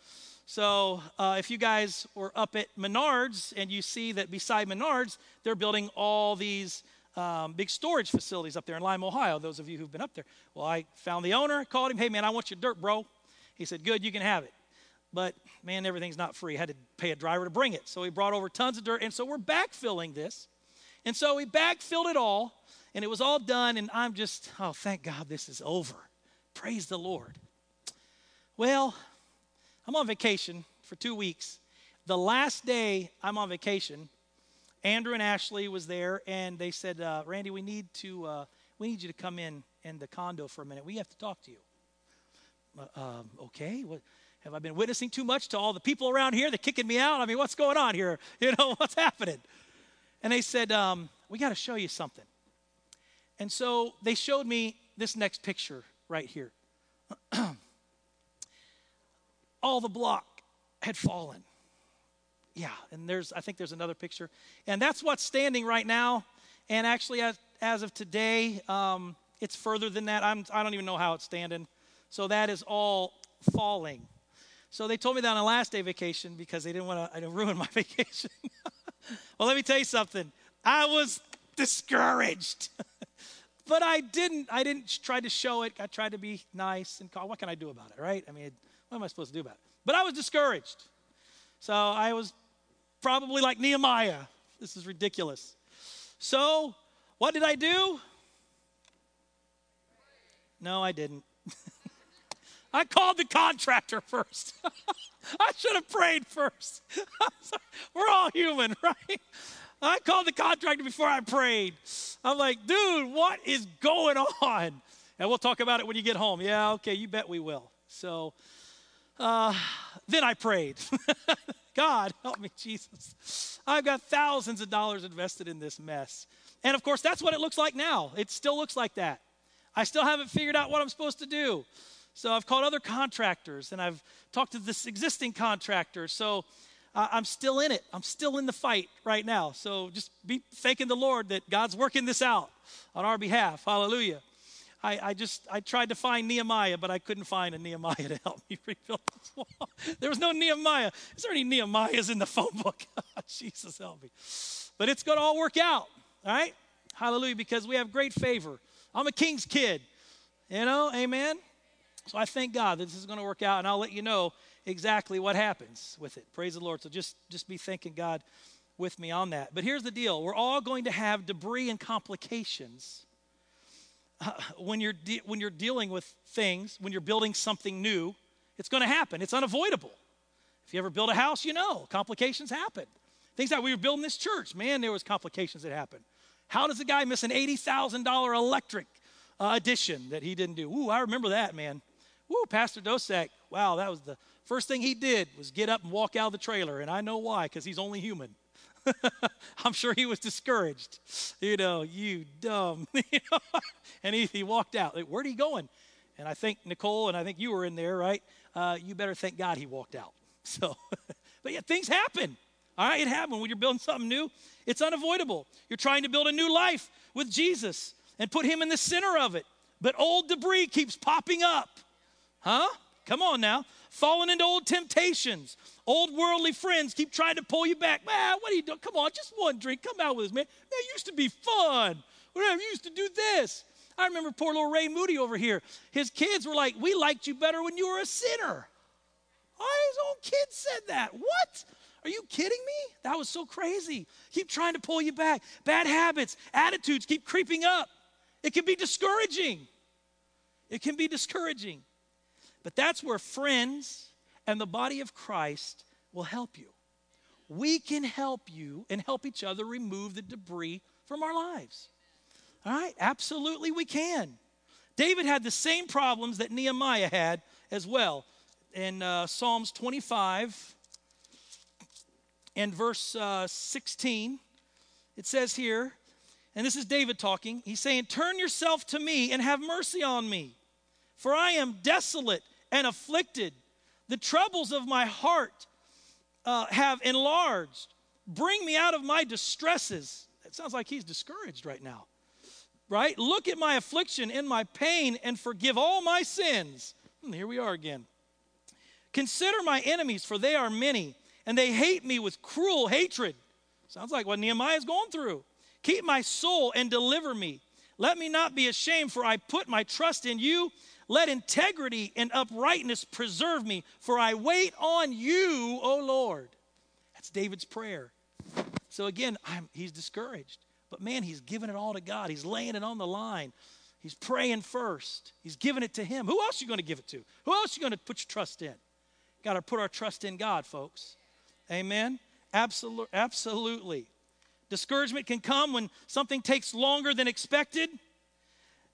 So uh, if you guys were up at Menards and you see that beside Menards, they're building all these Um, big storage facilities up there in Lima, Ohio, those of you who've been up there. Well, I found the owner, called him, hey, man, I want your dirt, bro. He said, good, you can have it. But, man, everything's not free. I had to pay a driver to bring it. So he brought over tons of dirt, and so we're backfilling this. And so we backfilled it all, and it was all done, and I'm just, oh, thank God this is over. Praise the Lord. Well, I'm on vacation for two weeks. The last day I'm on vacation, Andrew and Ashley was there, and they said, uh, Randy, we need to, uh, we need you to come in in the condo for a minute. We have to talk to you. Uh, um, okay, what, have I been witnessing too much to all the people around here? They're kicking me out. I mean, what's going on here? You know, what's happening? And they said, um, we got to show you something. And so they showed me this next picture right here. All the block had fallen. Yeah, and there's I think there's another picture. And that's what's standing right now. And actually, as, as of today, um, it's further than that. I'm, I don't even know how it's standing. So that is all falling. So they told me that on the last day of vacation because they didn't want to ruin my vacation. Well, let me tell you something. I was discouraged. But I didn't. I didn't try to show it. I tried to be nice and calm. What can I do about it, right? I mean, what am I supposed to do about it? But I was discouraged. So I was probably like Nehemiah. This is ridiculous. So what did I do? No, I didn't. I called the contractor first. I should have prayed first. We're all human, right? I called the contractor before I prayed. I'm like, dude, what is going on? And we'll talk about it when you get home. Yeah, okay, you bet we will. So uh, then I prayed. God, help me, Jesus. I've got thousands of dollars invested in this mess. And, of course, that's what it looks like now. It still looks like that. I still haven't figured out what I'm supposed to do. So I've called other contractors, and I've talked to this existing contractor. So uh, I'm still in it. I'm still in the fight right now. So just be thanking the Lord that God's working this out on our behalf. Hallelujah. I, I just, I tried to find Nehemiah, but I couldn't find a Nehemiah to help me rebuild this wall. There was no Nehemiah. Is there any Nehemiahs in the phone book? Jesus, help me. But it's going to all work out, all right? Hallelujah, because we have great favor. I'm a king's kid, you know, amen? So I thank God that this is going to work out, and I'll let you know exactly what happens with it. Praise the Lord. So just, just be thanking God with me on that. But here's the deal. We're all going to have debris and complications. Uh, when you're de- when you're dealing with things, when you're building something new, it's going to happen. It's unavoidable. If you ever build a house, you know, complications happen. Things like we were building this church, man, there was complications that happened. How does a guy miss an eighty thousand dollars electric uh, addition that he didn't do? Ooh, I remember that, man. Ooh, Pastor Dosek, wow, that was the first thing he did was get up and walk out of the trailer, and I know why, because he's only human. I'm sure he was discouraged. You know, you dumb. You know? And he, he walked out. Like, where are you going? And I think Nicole, and I think you were in there, right? Uh, you better thank God he walked out. So, but yeah, things happen. All right, it happens. When you're building something new, it's unavoidable. You're trying to build a new life with Jesus and put him in the center of it. But old debris keeps popping up. Huh? Come on now. Falling into old temptations. Old worldly friends keep trying to pull you back. Man, what are you doing? Come on, just one drink. Come out with us, man. Man, it used to be fun. Whatever, you used to do this. I remember poor little Ray Moody over here. His kids were like, we liked you better when you were a sinner. All his own kids said that. What? Are you kidding me? That was so crazy. Keep trying to pull you back. Bad habits, attitudes keep creeping up. It can be discouraging. It can be discouraging. But that's where friends and the body of Christ will help you. We can help you and help each other remove the debris from our lives. All right? Absolutely we can. David had the same problems that Nehemiah had as well. In uh, Psalms twenty-five and verse uh, sixteen, it says here, and this is David talking, he's saying, "Turn yourself to me and have mercy on me, for I am desolate and afflicted. The troubles of my heart uh, have enlarged. Bring me out of my distresses." It sounds like he's discouraged right now, right? "Look at my affliction and my pain and forgive all my sins." And here we are again. "Consider my enemies, for they are many, and they hate me with cruel hatred." Sounds like what Nehemiah's going through. "Keep my soul and deliver me. Let me not be ashamed, for I put my trust in you. Let integrity and uprightness preserve me, for I wait on you, O Lord." That's David's prayer. So again, I'm, he's discouraged. But man, he's giving it all to God. He's laying it on the line. He's praying first. He's giving it to him. Who else are you going to give it to? Who else are you going to put your trust in? Got to put our trust in God, folks. Amen? Absol- absolutely. Discouragement can come when something takes longer than expected.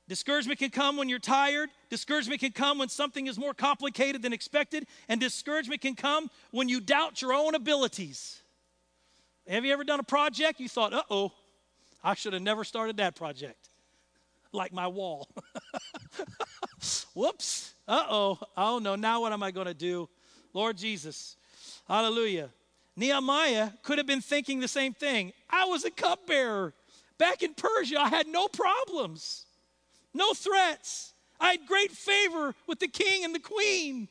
Discouragement can come when you're tired. Discouragement can come when something is more complicated than expected. And discouragement can come when you doubt your own abilities. Have you ever done a project? You thought, uh-oh, I should have never started that project. Like my wall. Whoops. Uh-oh. Oh, no. Now what am I going to do? Lord Jesus. Hallelujah. Nehemiah could have been thinking the same thing. I was a cupbearer. Back in Persia, I had no problems, no threats. I had great favor with the king and the queen.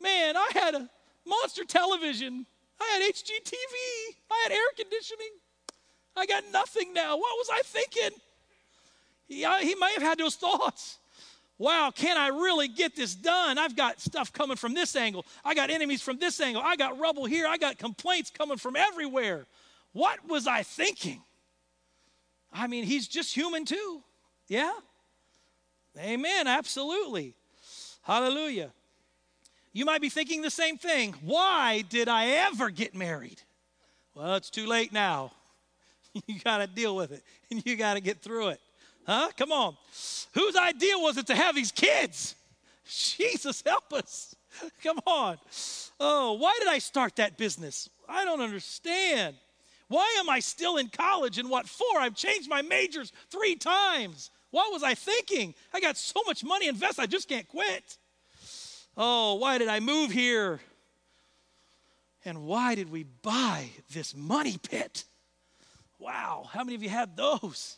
Man, I had a monster television. I had H G T V. I had air conditioning. I got nothing now. What was I thinking? He, he may have had those thoughts. Wow, can I really get this done? I've got stuff coming from this angle. I got enemies from this angle. I got rubble here. I got complaints coming from everywhere. What was I thinking? I mean, he's just human too. Yeah? Amen, absolutely. Hallelujah. You might be thinking the same thing. Why did I ever get married? Well, it's too late now. You got to deal with it, and you got to get through it. Huh? Come on. Whose idea was it to have these kids? Jesus, help us. Come on. Oh, why did I start that business? I don't understand. Why am I still in college and what for? I've changed my majors three times. What was I thinking? I got so much money invested, I just can't quit. Oh, why did I move here? And why did we buy this money pit? Wow, how many of you had those?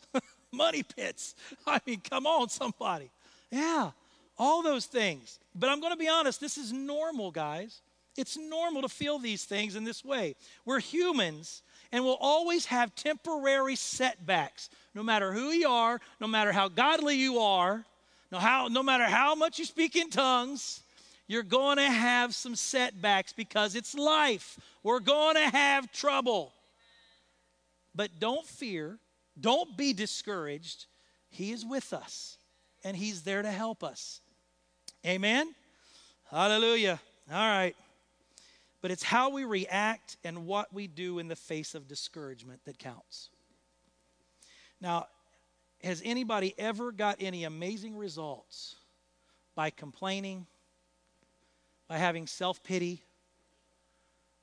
Money pits. I mean, come on, somebody. Yeah, all those things. But I'm going to be honest, this is normal, guys. It's normal to feel these things in this way. We're humans, and we'll always have temporary setbacks. No matter who you are, no matter how godly you are, no, how, no matter how much you speak in tongues, you're going to have some setbacks because it's life. We're going to have trouble. But don't fear. Don't be discouraged. He is with us, and he's there to help us. Amen? Hallelujah. All right. But it's how we react and what we do in the face of discouragement that counts. Now, has anybody ever got any amazing results by complaining, by having self-pity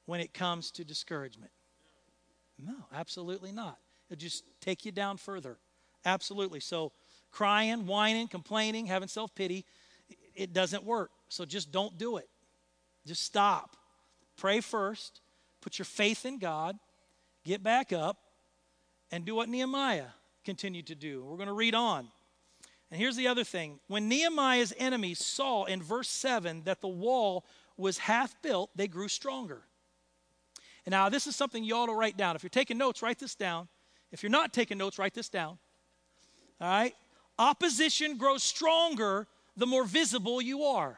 when it comes to discouragement? No, absolutely not. It'll just take you down further. Absolutely. So crying, whining, complaining, having self-pity, it doesn't work. So just don't do it. Just stop. Pray first. Put your faith in God. Get back up and do what Nehemiah continued to do. We're going to read on. And here's the other thing. When Nehemiah's enemies saw in verse seven that the wall was half built, they grew stronger. And now this is something you ought to write down. If you're taking notes, write this down. If you're not taking notes, write this down. All right? Opposition grows stronger the more visible you are.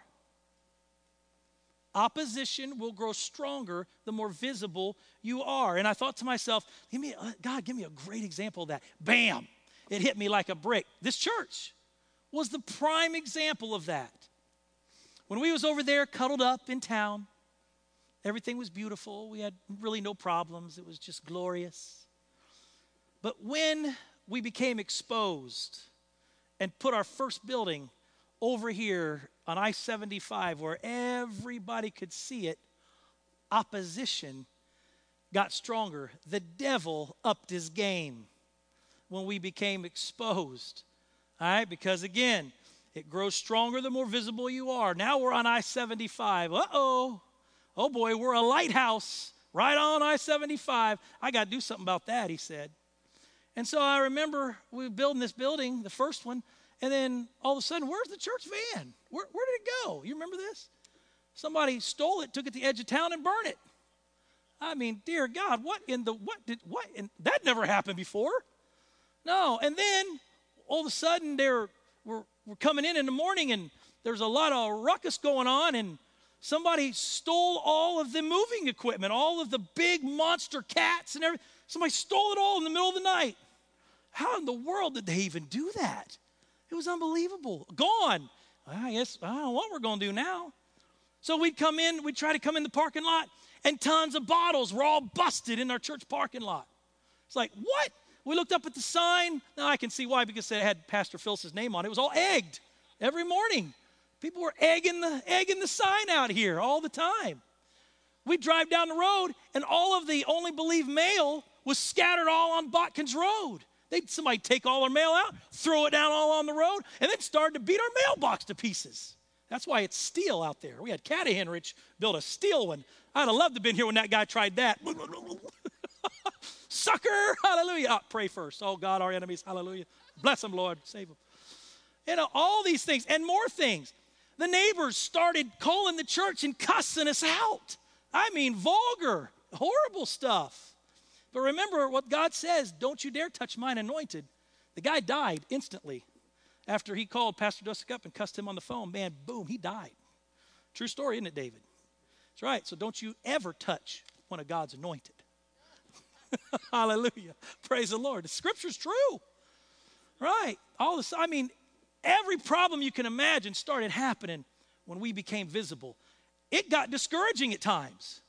Opposition will grow stronger the more visible you are. And I thought to myself, give me, God, give me a great example of that. Bam, it hit me like a brick. This church was the prime example of that. When we was over there cuddled up in town, everything was beautiful. We had really no problems. It was just glorious. But when we became exposed and put our first building over here on I seventy-five where everybody could see it, opposition got stronger. The devil upped his game when we became exposed, all right? Because again, it grows stronger the more visible you are. Now we're on I seventy-five. Uh-oh. Oh boy, we're a lighthouse right on I seventy-five. I got to do something about that, he said. And so I remember we were building this building, the first one, and then all of a sudden, where's the church van? Where, where did it go? You remember this? Somebody stole it, took it to the edge of town, and burned it. I mean, dear God, what in the, what did, what, in, that never happened before. No, and then all of a sudden, they're, we're, we're coming in in the morning, and there's a lot of ruckus going on, and somebody stole all of the moving equipment, all of the big monster cats and everything. Somebody stole it all in the middle of the night. How in the world did they even do that? It was unbelievable. Gone. I guess, I don't know what we're going to do now. So we'd come in, we'd try to come in the parking lot, and tons of bottles were all busted in our church parking lot. It's like, what? We looked up at the sign. Now I can see why, because it had Pastor Phyllis' name on it. It was all egged every morning. People were egging the, egging the sign out here all the time. We'd drive down the road, and all of the Only Believe mail was scattered all on Botkins Road. They'd somebody take all our mail out, throw it down all on the road, and then started to beat our mailbox to pieces. That's why it's steel out there. We had Caddy Henrich build a steel one. I'd have loved to have been here when that guy tried that. Sucker, hallelujah. Oh, pray first. Oh, God, our enemies, hallelujah. Bless them, Lord, save them. You know, all these things and more things. The neighbors started calling the church and cussing us out. I mean, vulgar, horrible stuff. But remember what God says, don't you dare touch mine anointed. The guy died instantly after he called Pastor Dosek up and cussed him on the phone. Man, boom, he died. True story, isn't it, David? That's right. So don't you ever touch one of God's anointed. Hallelujah. Praise the Lord. The scripture's true. Right. All this, I mean, every problem you can imagine started happening when we became visible. It got discouraging at times.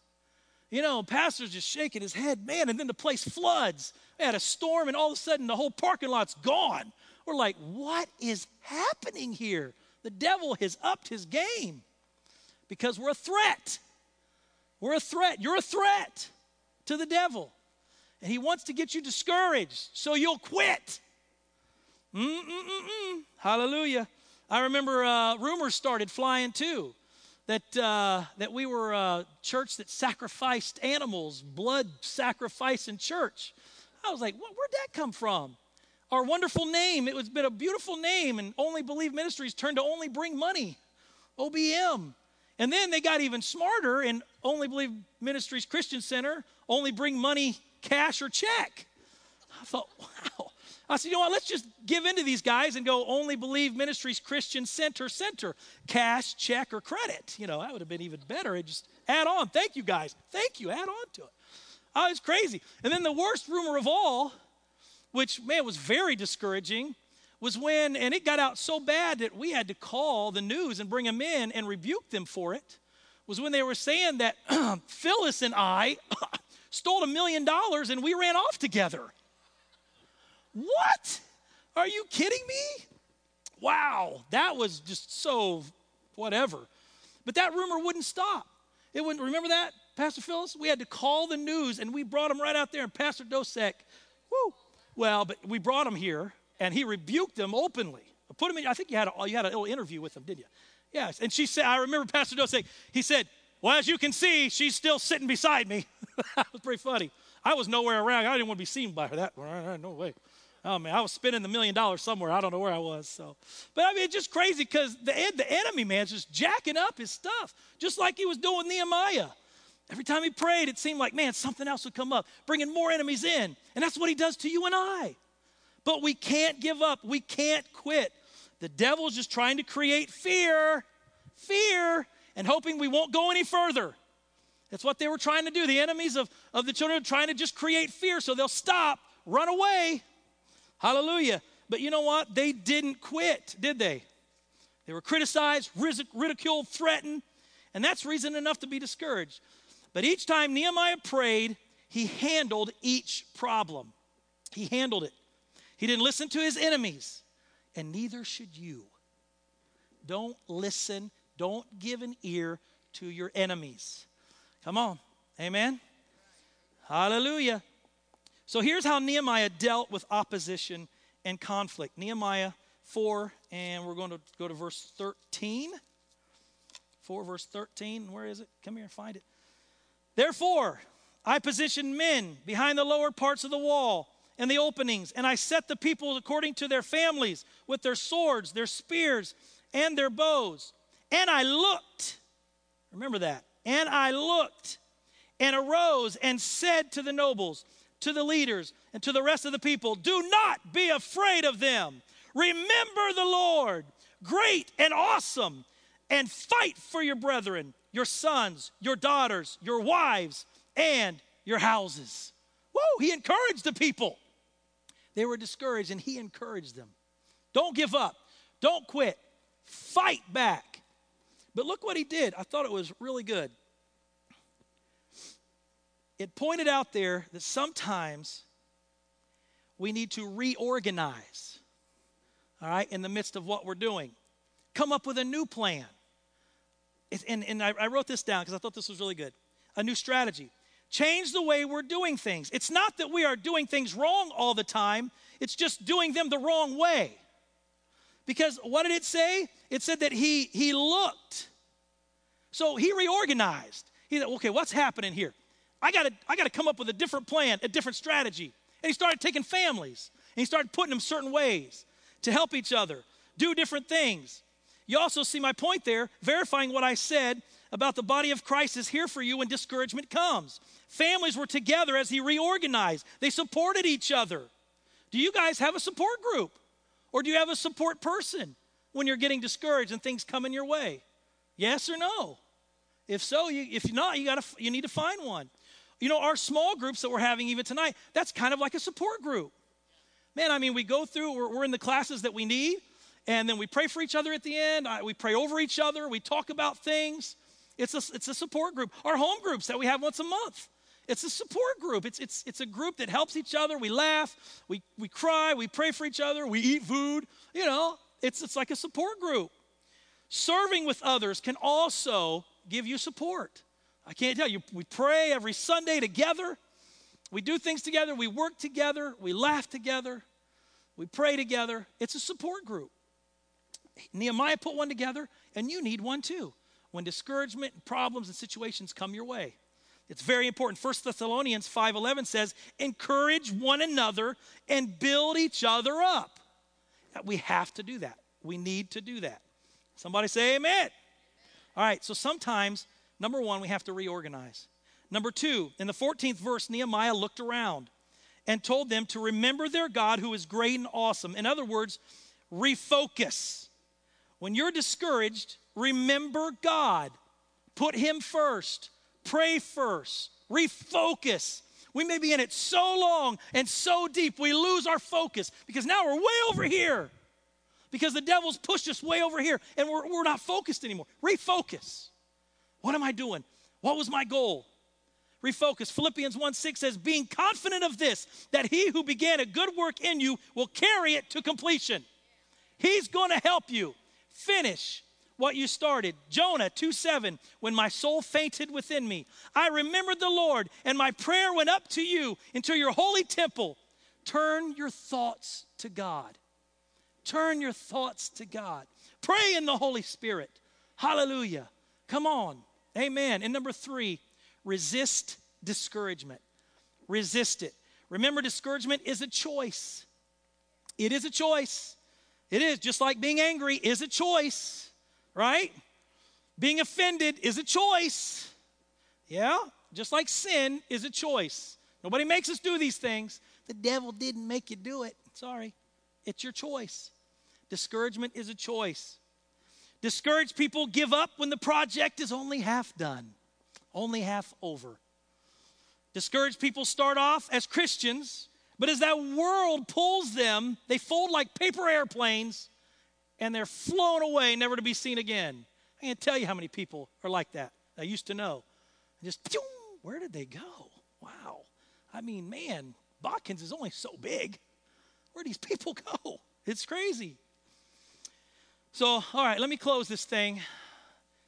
You know, pastor's just shaking his head, man, and then the place floods. We had a storm, and all of a sudden, the whole parking lot's gone. We're like, what is happening here? The devil has upped his game because we're a threat. We're a threat. You're a threat to the devil, and he wants to get you discouraged, so you'll quit. Mm-mm-mm-mm. Hallelujah. I remember uh, rumors started flying, too. That uh, that we were a church that sacrificed animals, blood sacrifice in church. I was like, what, where'd that come from? Our wonderful name, it was been a beautiful name, and Only Believe Ministries turned to Only Bring Money, O B M. And then they got even smarter in Only Believe Ministries Christian Center, Only Bring Money, Cash, or Check. I thought, wow. I said, you know what, let's just give in to these guys and go Only Believe Ministries Christian Center, Center, cash, check, or credit. You know, that would have been even better. It just add on. Thank you, guys. Thank you. Add on to it. I was crazy. And then the worst rumor of all, which, man, was very discouraging, was when, and it got out so bad that we had to call the news and bring them in and rebuke them for it, was when they were saying that Phyllis and I stole a million dollars and we ran off together. What? Are you kidding me? Wow, that was just so whatever. But that rumor wouldn't stop. It wouldn't. Remember that, Pastor Phyllis? We had to call the news, and we brought them right out there, and Pastor Dosek, whoo. Well, but we brought him here, and he rebuked them openly. I put him in. I think you had a, you had a little interview with him, didn't you? Yes. And she said, I remember Pastor Dosek. He said, "Well, as you can see, she's still sitting beside me." That was pretty funny. I was nowhere around. I didn't want to be seen by her. That no way. Oh, man, I was spending the million dollars somewhere. I don't know where I was. So, but, I mean, it's just crazy because the the enemy, man, is just jacking up his stuff, just like he was doing with Nehemiah. Every time he prayed, it seemed like, man, something else would come up, bringing more enemies in. And that's what he does to you and I. But we can't give up. We can't quit. The devil's just trying to create fear, fear, and hoping we won't go any further. That's what they were trying to do. The enemies of, of the children are trying to just create fear so they'll stop, run away. Hallelujah. But you know what? They didn't quit, did they? They were criticized, ridiculed, threatened, and that's reason enough to be discouraged. But each time Nehemiah prayed, he handled each problem. He handled it. He didn't listen to his enemies, and neither should you. Don't listen, don't give an ear to your enemies. Come on, amen? Hallelujah. So here's how Nehemiah dealt with opposition and conflict. Nehemiah four, and we're going to go to verse thirteen. four, verse thirteen, where is it? Come here, find it. Therefore, I positioned men behind the lower parts of the wall and the openings, and I set the people according to their families with their swords, their spears, and their bows. And I looked, remember that, and I looked and arose and said to the nobles, to the leaders, and to the rest of the people, do not be afraid of them. Remember the Lord, great and awesome, and fight for your brethren, your sons, your daughters, your wives, and your houses. Woo, he encouraged the people. They were discouraged, and he encouraged them. Don't give up. Don't quit. Fight back. But look what he did. I thought it was really good. It pointed out there that sometimes we need to reorganize, all right, in the midst of what we're doing. Come up with a new plan. And, and I, I wrote this down because I thought this was really good. A new strategy. Change the way we're doing things. It's not that we are doing things wrong all the time. It's just doing them the wrong way. Because what did it say? It said that he, he looked. So he reorganized. He said, okay, what's happening here? I gotta, I gotta come up with a different plan, a different strategy. And he started taking families. And he started putting them certain ways to help each other. Do different things. You also see my point there, verifying what I said about the body of Christ is here for you when discouragement comes. Families were together as he reorganized. They supported each other. Do you guys have a support group? Or do you have a support person when you're getting discouraged and things coming your way? Yes or no? If so, you, if not, you gotta, you need to find one. You know, our small groups that we're having even tonight, that's kind of like a support group. Man, I mean, we go through, we're, we're in the classes that we need. And then we pray for each other at the end. We pray over each other. We talk about things. It's a, it's a support group. Our home groups that we have once a month. It's a support group. It's, it's, it's a group that helps each other. We laugh. We, we cry. We pray for each other. We eat food. You know, it's, it's like a support group. Serving with others can also give you support. I can't tell you. We pray every Sunday together. We do things together. We work together. We laugh together. We pray together. It's a support group. Nehemiah put one together, and you need one too when discouragement and problems and situations come your way. It's very important. First Thessalonians five eleven says, encourage one another and build each other up. We have to do that. We need to do that. Somebody say amen. Amen. All right, so sometimes, number one, we have to reorganize. Number two, in the fourteenth verse, Nehemiah looked around and told them to remember their God who is great and awesome. In other words, refocus. When you're discouraged, remember God. Put him first. Pray first. Refocus. We may be in it so long and so deep, we lose our focus because now we're way over here because the devil's pushed us way over here and we're, we're not focused anymore. Refocus. What am I doing? What was my goal? Refocus. Philippians one six says, being confident of this, that he who began a good work in you will carry it to completion. He's going to help you. Finish what you started. Jonah two seven, when my soul fainted within me, I remembered the Lord, and my prayer went up to you into your holy temple. Turn your thoughts to God. Turn your thoughts to God. Pray in the Holy Spirit. Hallelujah. Come on. Amen. And number three, resist discouragement. Resist it. Remember, discouragement is a choice. It is a choice. It is, just like being angry is a choice, right? Being offended is a choice. Yeah, just like sin is a choice. Nobody makes us do these things. The devil didn't make you do it. Sorry. It's your choice. Discouragement is a choice. Discouraged people give up when the project is only half done, only half over. Discouraged people start off as Christians, but as that world pulls them, they fold like paper airplanes and they're flown away, never to be seen again. I can't tell you how many people are like that. I used to know. And just, where did they go? Wow. I mean, man, Botkins is only so big. Where do these people go? It's crazy. So, all right, let me close this thing.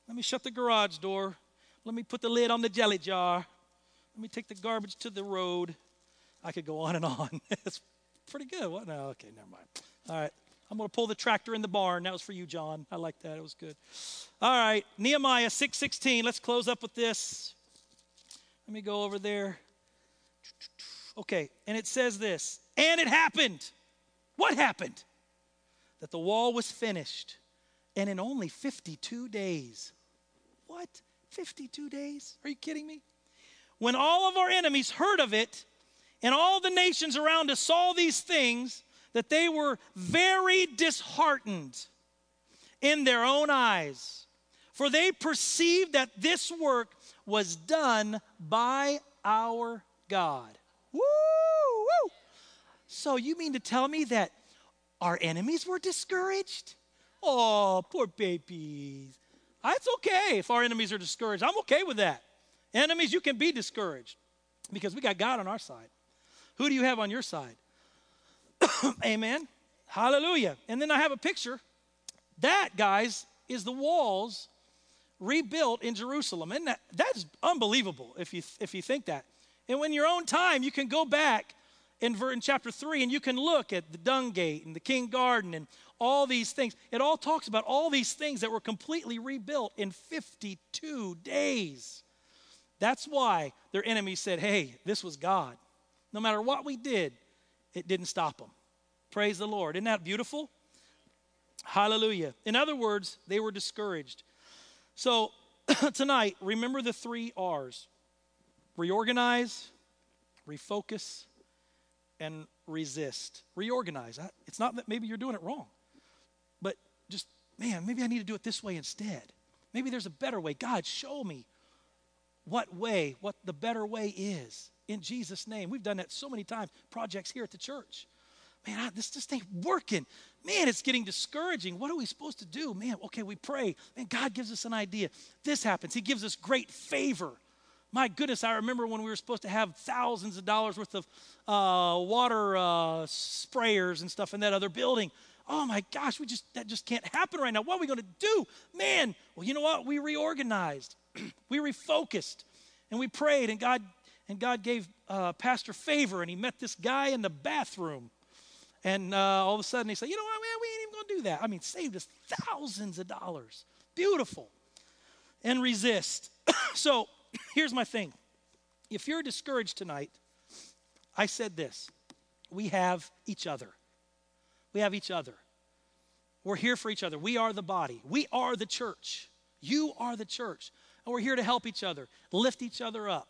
Let me shut the garage door. Let me put the lid on the jelly jar. Let me take the garbage to the road. I could go on and on. It's pretty good. What? No, okay, never mind. All right, I'm going to pull the tractor in the barn. That was for you, John. I like that. It was good. All right, Nehemiah six sixteen. Let's close up with this. Let me go over there. Okay, and it says this. And it happened. What happened? That the wall was finished, and in only fifty-two days. What? fifty-two days? Are you kidding me? When all of our enemies heard of it, and all the nations around us saw these things, that they were very disheartened in their own eyes. For they perceived that this work was done by our God. Woo! Woo! So you mean to tell me that our enemies were discouraged? Oh, poor babies. It's okay if our enemies are discouraged. I'm okay with that. Enemies, you can be discouraged because we got God on our side. Who do you have on your side? Amen. Hallelujah. And then I have a picture. That, guys, is the walls rebuilt in Jerusalem. And that, that's unbelievable if you, if you think that. And in your own time, you can go back in, in chapter three and you can look at the Dung Gate and the King Garden and all these things. It all talks about all these things that were completely rebuilt in fifty-two days. That's why their enemies said, hey, this was God. No matter what we did, it didn't stop them. Praise the Lord. Isn't that beautiful? Hallelujah. In other words, they were discouraged. So tonight, remember the three R's. Reorganize, refocus, and resist. Reorganize. It's not that maybe you're doing it wrong, but just, man, maybe I need to do it this way instead. Maybe there's a better way. God, show me what way, what the better way is. In Jesus' name. We've done that so many times. Projects here at the church. Man, I, this just ain't working. Man, it's getting discouraging. What are we supposed to do? Man, okay, we pray. Man, God gives us an idea. This happens. He gives us great favor. My goodness, I remember when we were supposed to have thousands of dollars worth of uh, water uh, sprayers and stuff in that other building. Oh my gosh, we just that just can't happen right now. What are we going to do? Man, well, you know what? We reorganized. We refocused. And we prayed, and God And God gave uh, Pastor favor, and he met this guy in the bathroom. And uh, all of a sudden, he said, you know what, man, we ain't even going to do that. I mean, saved us thousands of dollars. Beautiful. And resist. So here's my thing. If you're discouraged tonight, I said this. We have each other. We have each other. We're here for each other. We are the body. We are the church. You are the church. And we're here to help each other, lift each other up.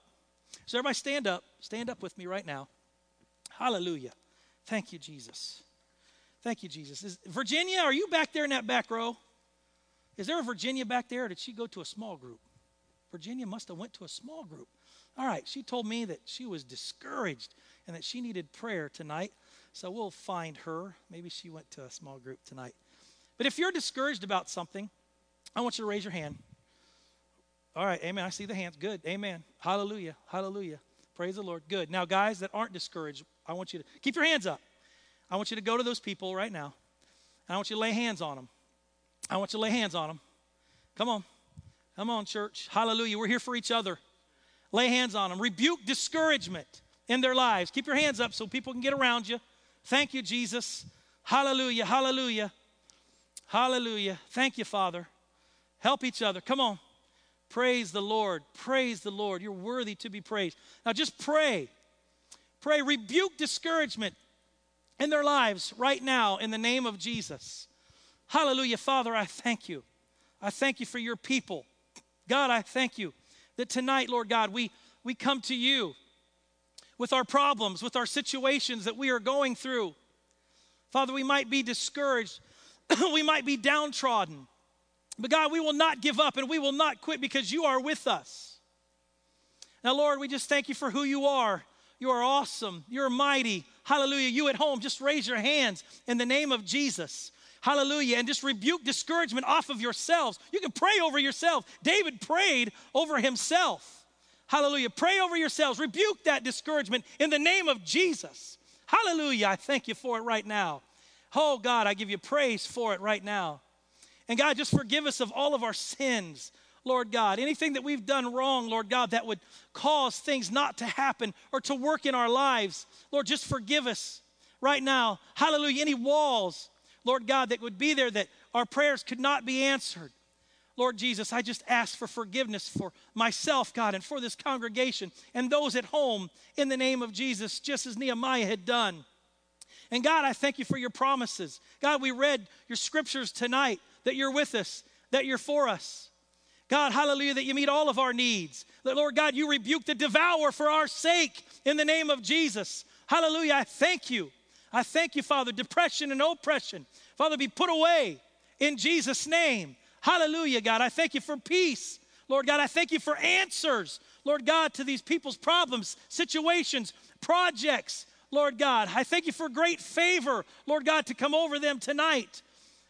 So everybody stand up. Stand up with me right now. Hallelujah. Thank you, Jesus. Thank you, Jesus. Is, Virginia, are you back there in that back row? Is there a Virginia back there, or did she go to a small group? Virginia must have went to a small group. All right, she told me that she was discouraged and that she needed prayer tonight. So we'll find her. Maybe she went to a small group tonight. But if you're discouraged about something, I want you to raise your hand. All right, amen. I see the hands. Good, amen. Hallelujah, hallelujah. Praise the Lord. Good. Now, guys that aren't discouraged, I want you to keep your hands up. I want you to go to those people right now. And I want you to lay hands on them. I want you to lay hands on them. Come on. Come on, church. Hallelujah. We're here for each other. Lay hands on them. Rebuke discouragement in their lives. Keep your hands up so people can get around you. Thank you, Jesus. Hallelujah, hallelujah, hallelujah. Thank you, Father. Help each other. Come on. Praise the Lord. Praise the Lord. You're worthy to be praised. Now just pray. Pray. Rebuke discouragement in their lives right now in the name of Jesus. Hallelujah. Father, I thank you. I thank you for your people. God, I thank you that tonight, Lord God, we, we come to you with our problems, with our situations that we are going through. Father, we might be discouraged. We might be downtrodden. But God, we will not give up and we will not quit because you are with us. Now, Lord, we just thank you for who you are. You are awesome. You're mighty. Hallelujah. You at home, just raise your hands in the name of Jesus. Hallelujah. And just rebuke discouragement off of yourselves. You can pray over yourself. David prayed over himself. Hallelujah. Pray over yourselves. Rebuke that discouragement in the name of Jesus. Hallelujah. I thank you for it right now. Oh, God, I give you praise for it right now. And God, just forgive us of all of our sins, Lord God. Anything that we've done wrong, Lord God, that would cause things not to happen or to work in our lives. Lord, just forgive us right now. Hallelujah. Any walls, Lord God, that would be there that our prayers could not be answered. Lord Jesus, I just ask for forgiveness for myself, God, and for this congregation and those at home in the name of Jesus, just as Nehemiah had done. And God, I thank you for your promises. God, we read your scriptures tonight that you're with us, that you're for us. God, hallelujah, that you meet all of our needs. Lord God, you rebuke the devourer for our sake in the name of Jesus. Hallelujah, I thank you. I thank you, Father, depression and oppression. Father, be put away in Jesus' name. Hallelujah, God. I thank you for peace. Lord God, I thank you for answers, Lord God, to these people's problems, situations, projects, Lord God. I thank you for great favor, Lord God, to come over them tonight.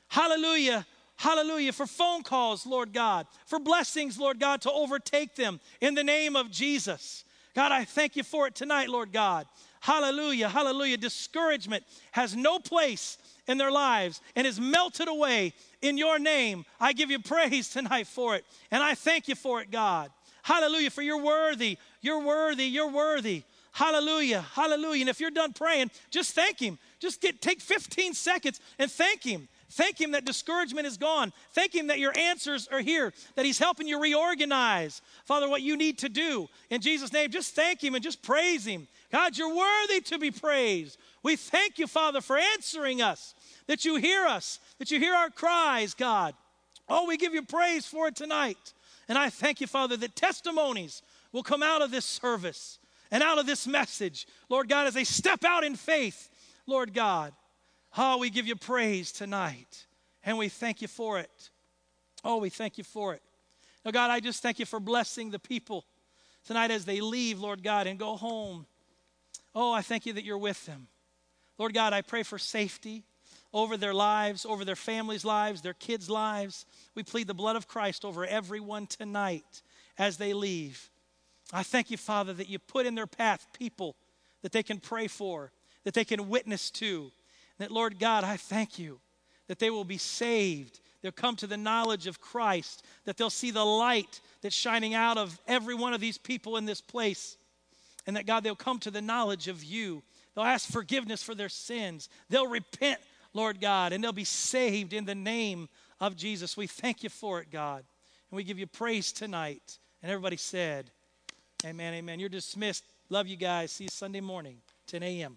Hallelujah, hallelujah, for phone calls, Lord God, for blessings, Lord God, to overtake them in the name of Jesus. God, I thank you for it tonight, Lord God. Hallelujah, hallelujah. Discouragement has no place in their lives and is melted away in your name. I give you praise tonight for it, and I thank you for it, God. Hallelujah, for you're worthy, you're worthy, you're worthy. Hallelujah, hallelujah. And if you're done praying, just thank him. Just get take fifteen seconds and thank him. Thank him that discouragement is gone. Thank him that your answers are here, that he's helping you reorganize, Father, what you need to do. In Jesus' name, just thank him and just praise him. God, you're worthy to be praised. We thank you, Father, for answering us, that you hear us, that you hear our cries, God. Oh, we give you praise for it tonight. And I thank you, Father, that testimonies will come out of this service and out of this message, Lord God, as they step out in faith, Lord God. Oh, we give you praise tonight, and we thank you for it. Oh, we thank you for it. Now, God, I just thank you for blessing the people tonight as they leave, Lord God, and go home. Oh, I thank you that you're with them. Lord God, I pray for safety over their lives, over their families' lives, their kids' lives. We plead the blood of Christ over everyone tonight as they leave. I thank you, Father, that you put in their path people that they can pray for, that they can witness to. That, Lord God, I thank you that they will be saved. They'll come to the knowledge of Christ, that they'll see the light that's shining out of every one of these people in this place. And that, God, they'll come to the knowledge of you. They'll ask forgiveness for their sins. They'll repent, Lord God, and they'll be saved in the name of Jesus. We thank you for it, God. And we give you praise tonight. And everybody said, amen, amen. You're dismissed. Love you guys. See you Sunday morning, ten a.m.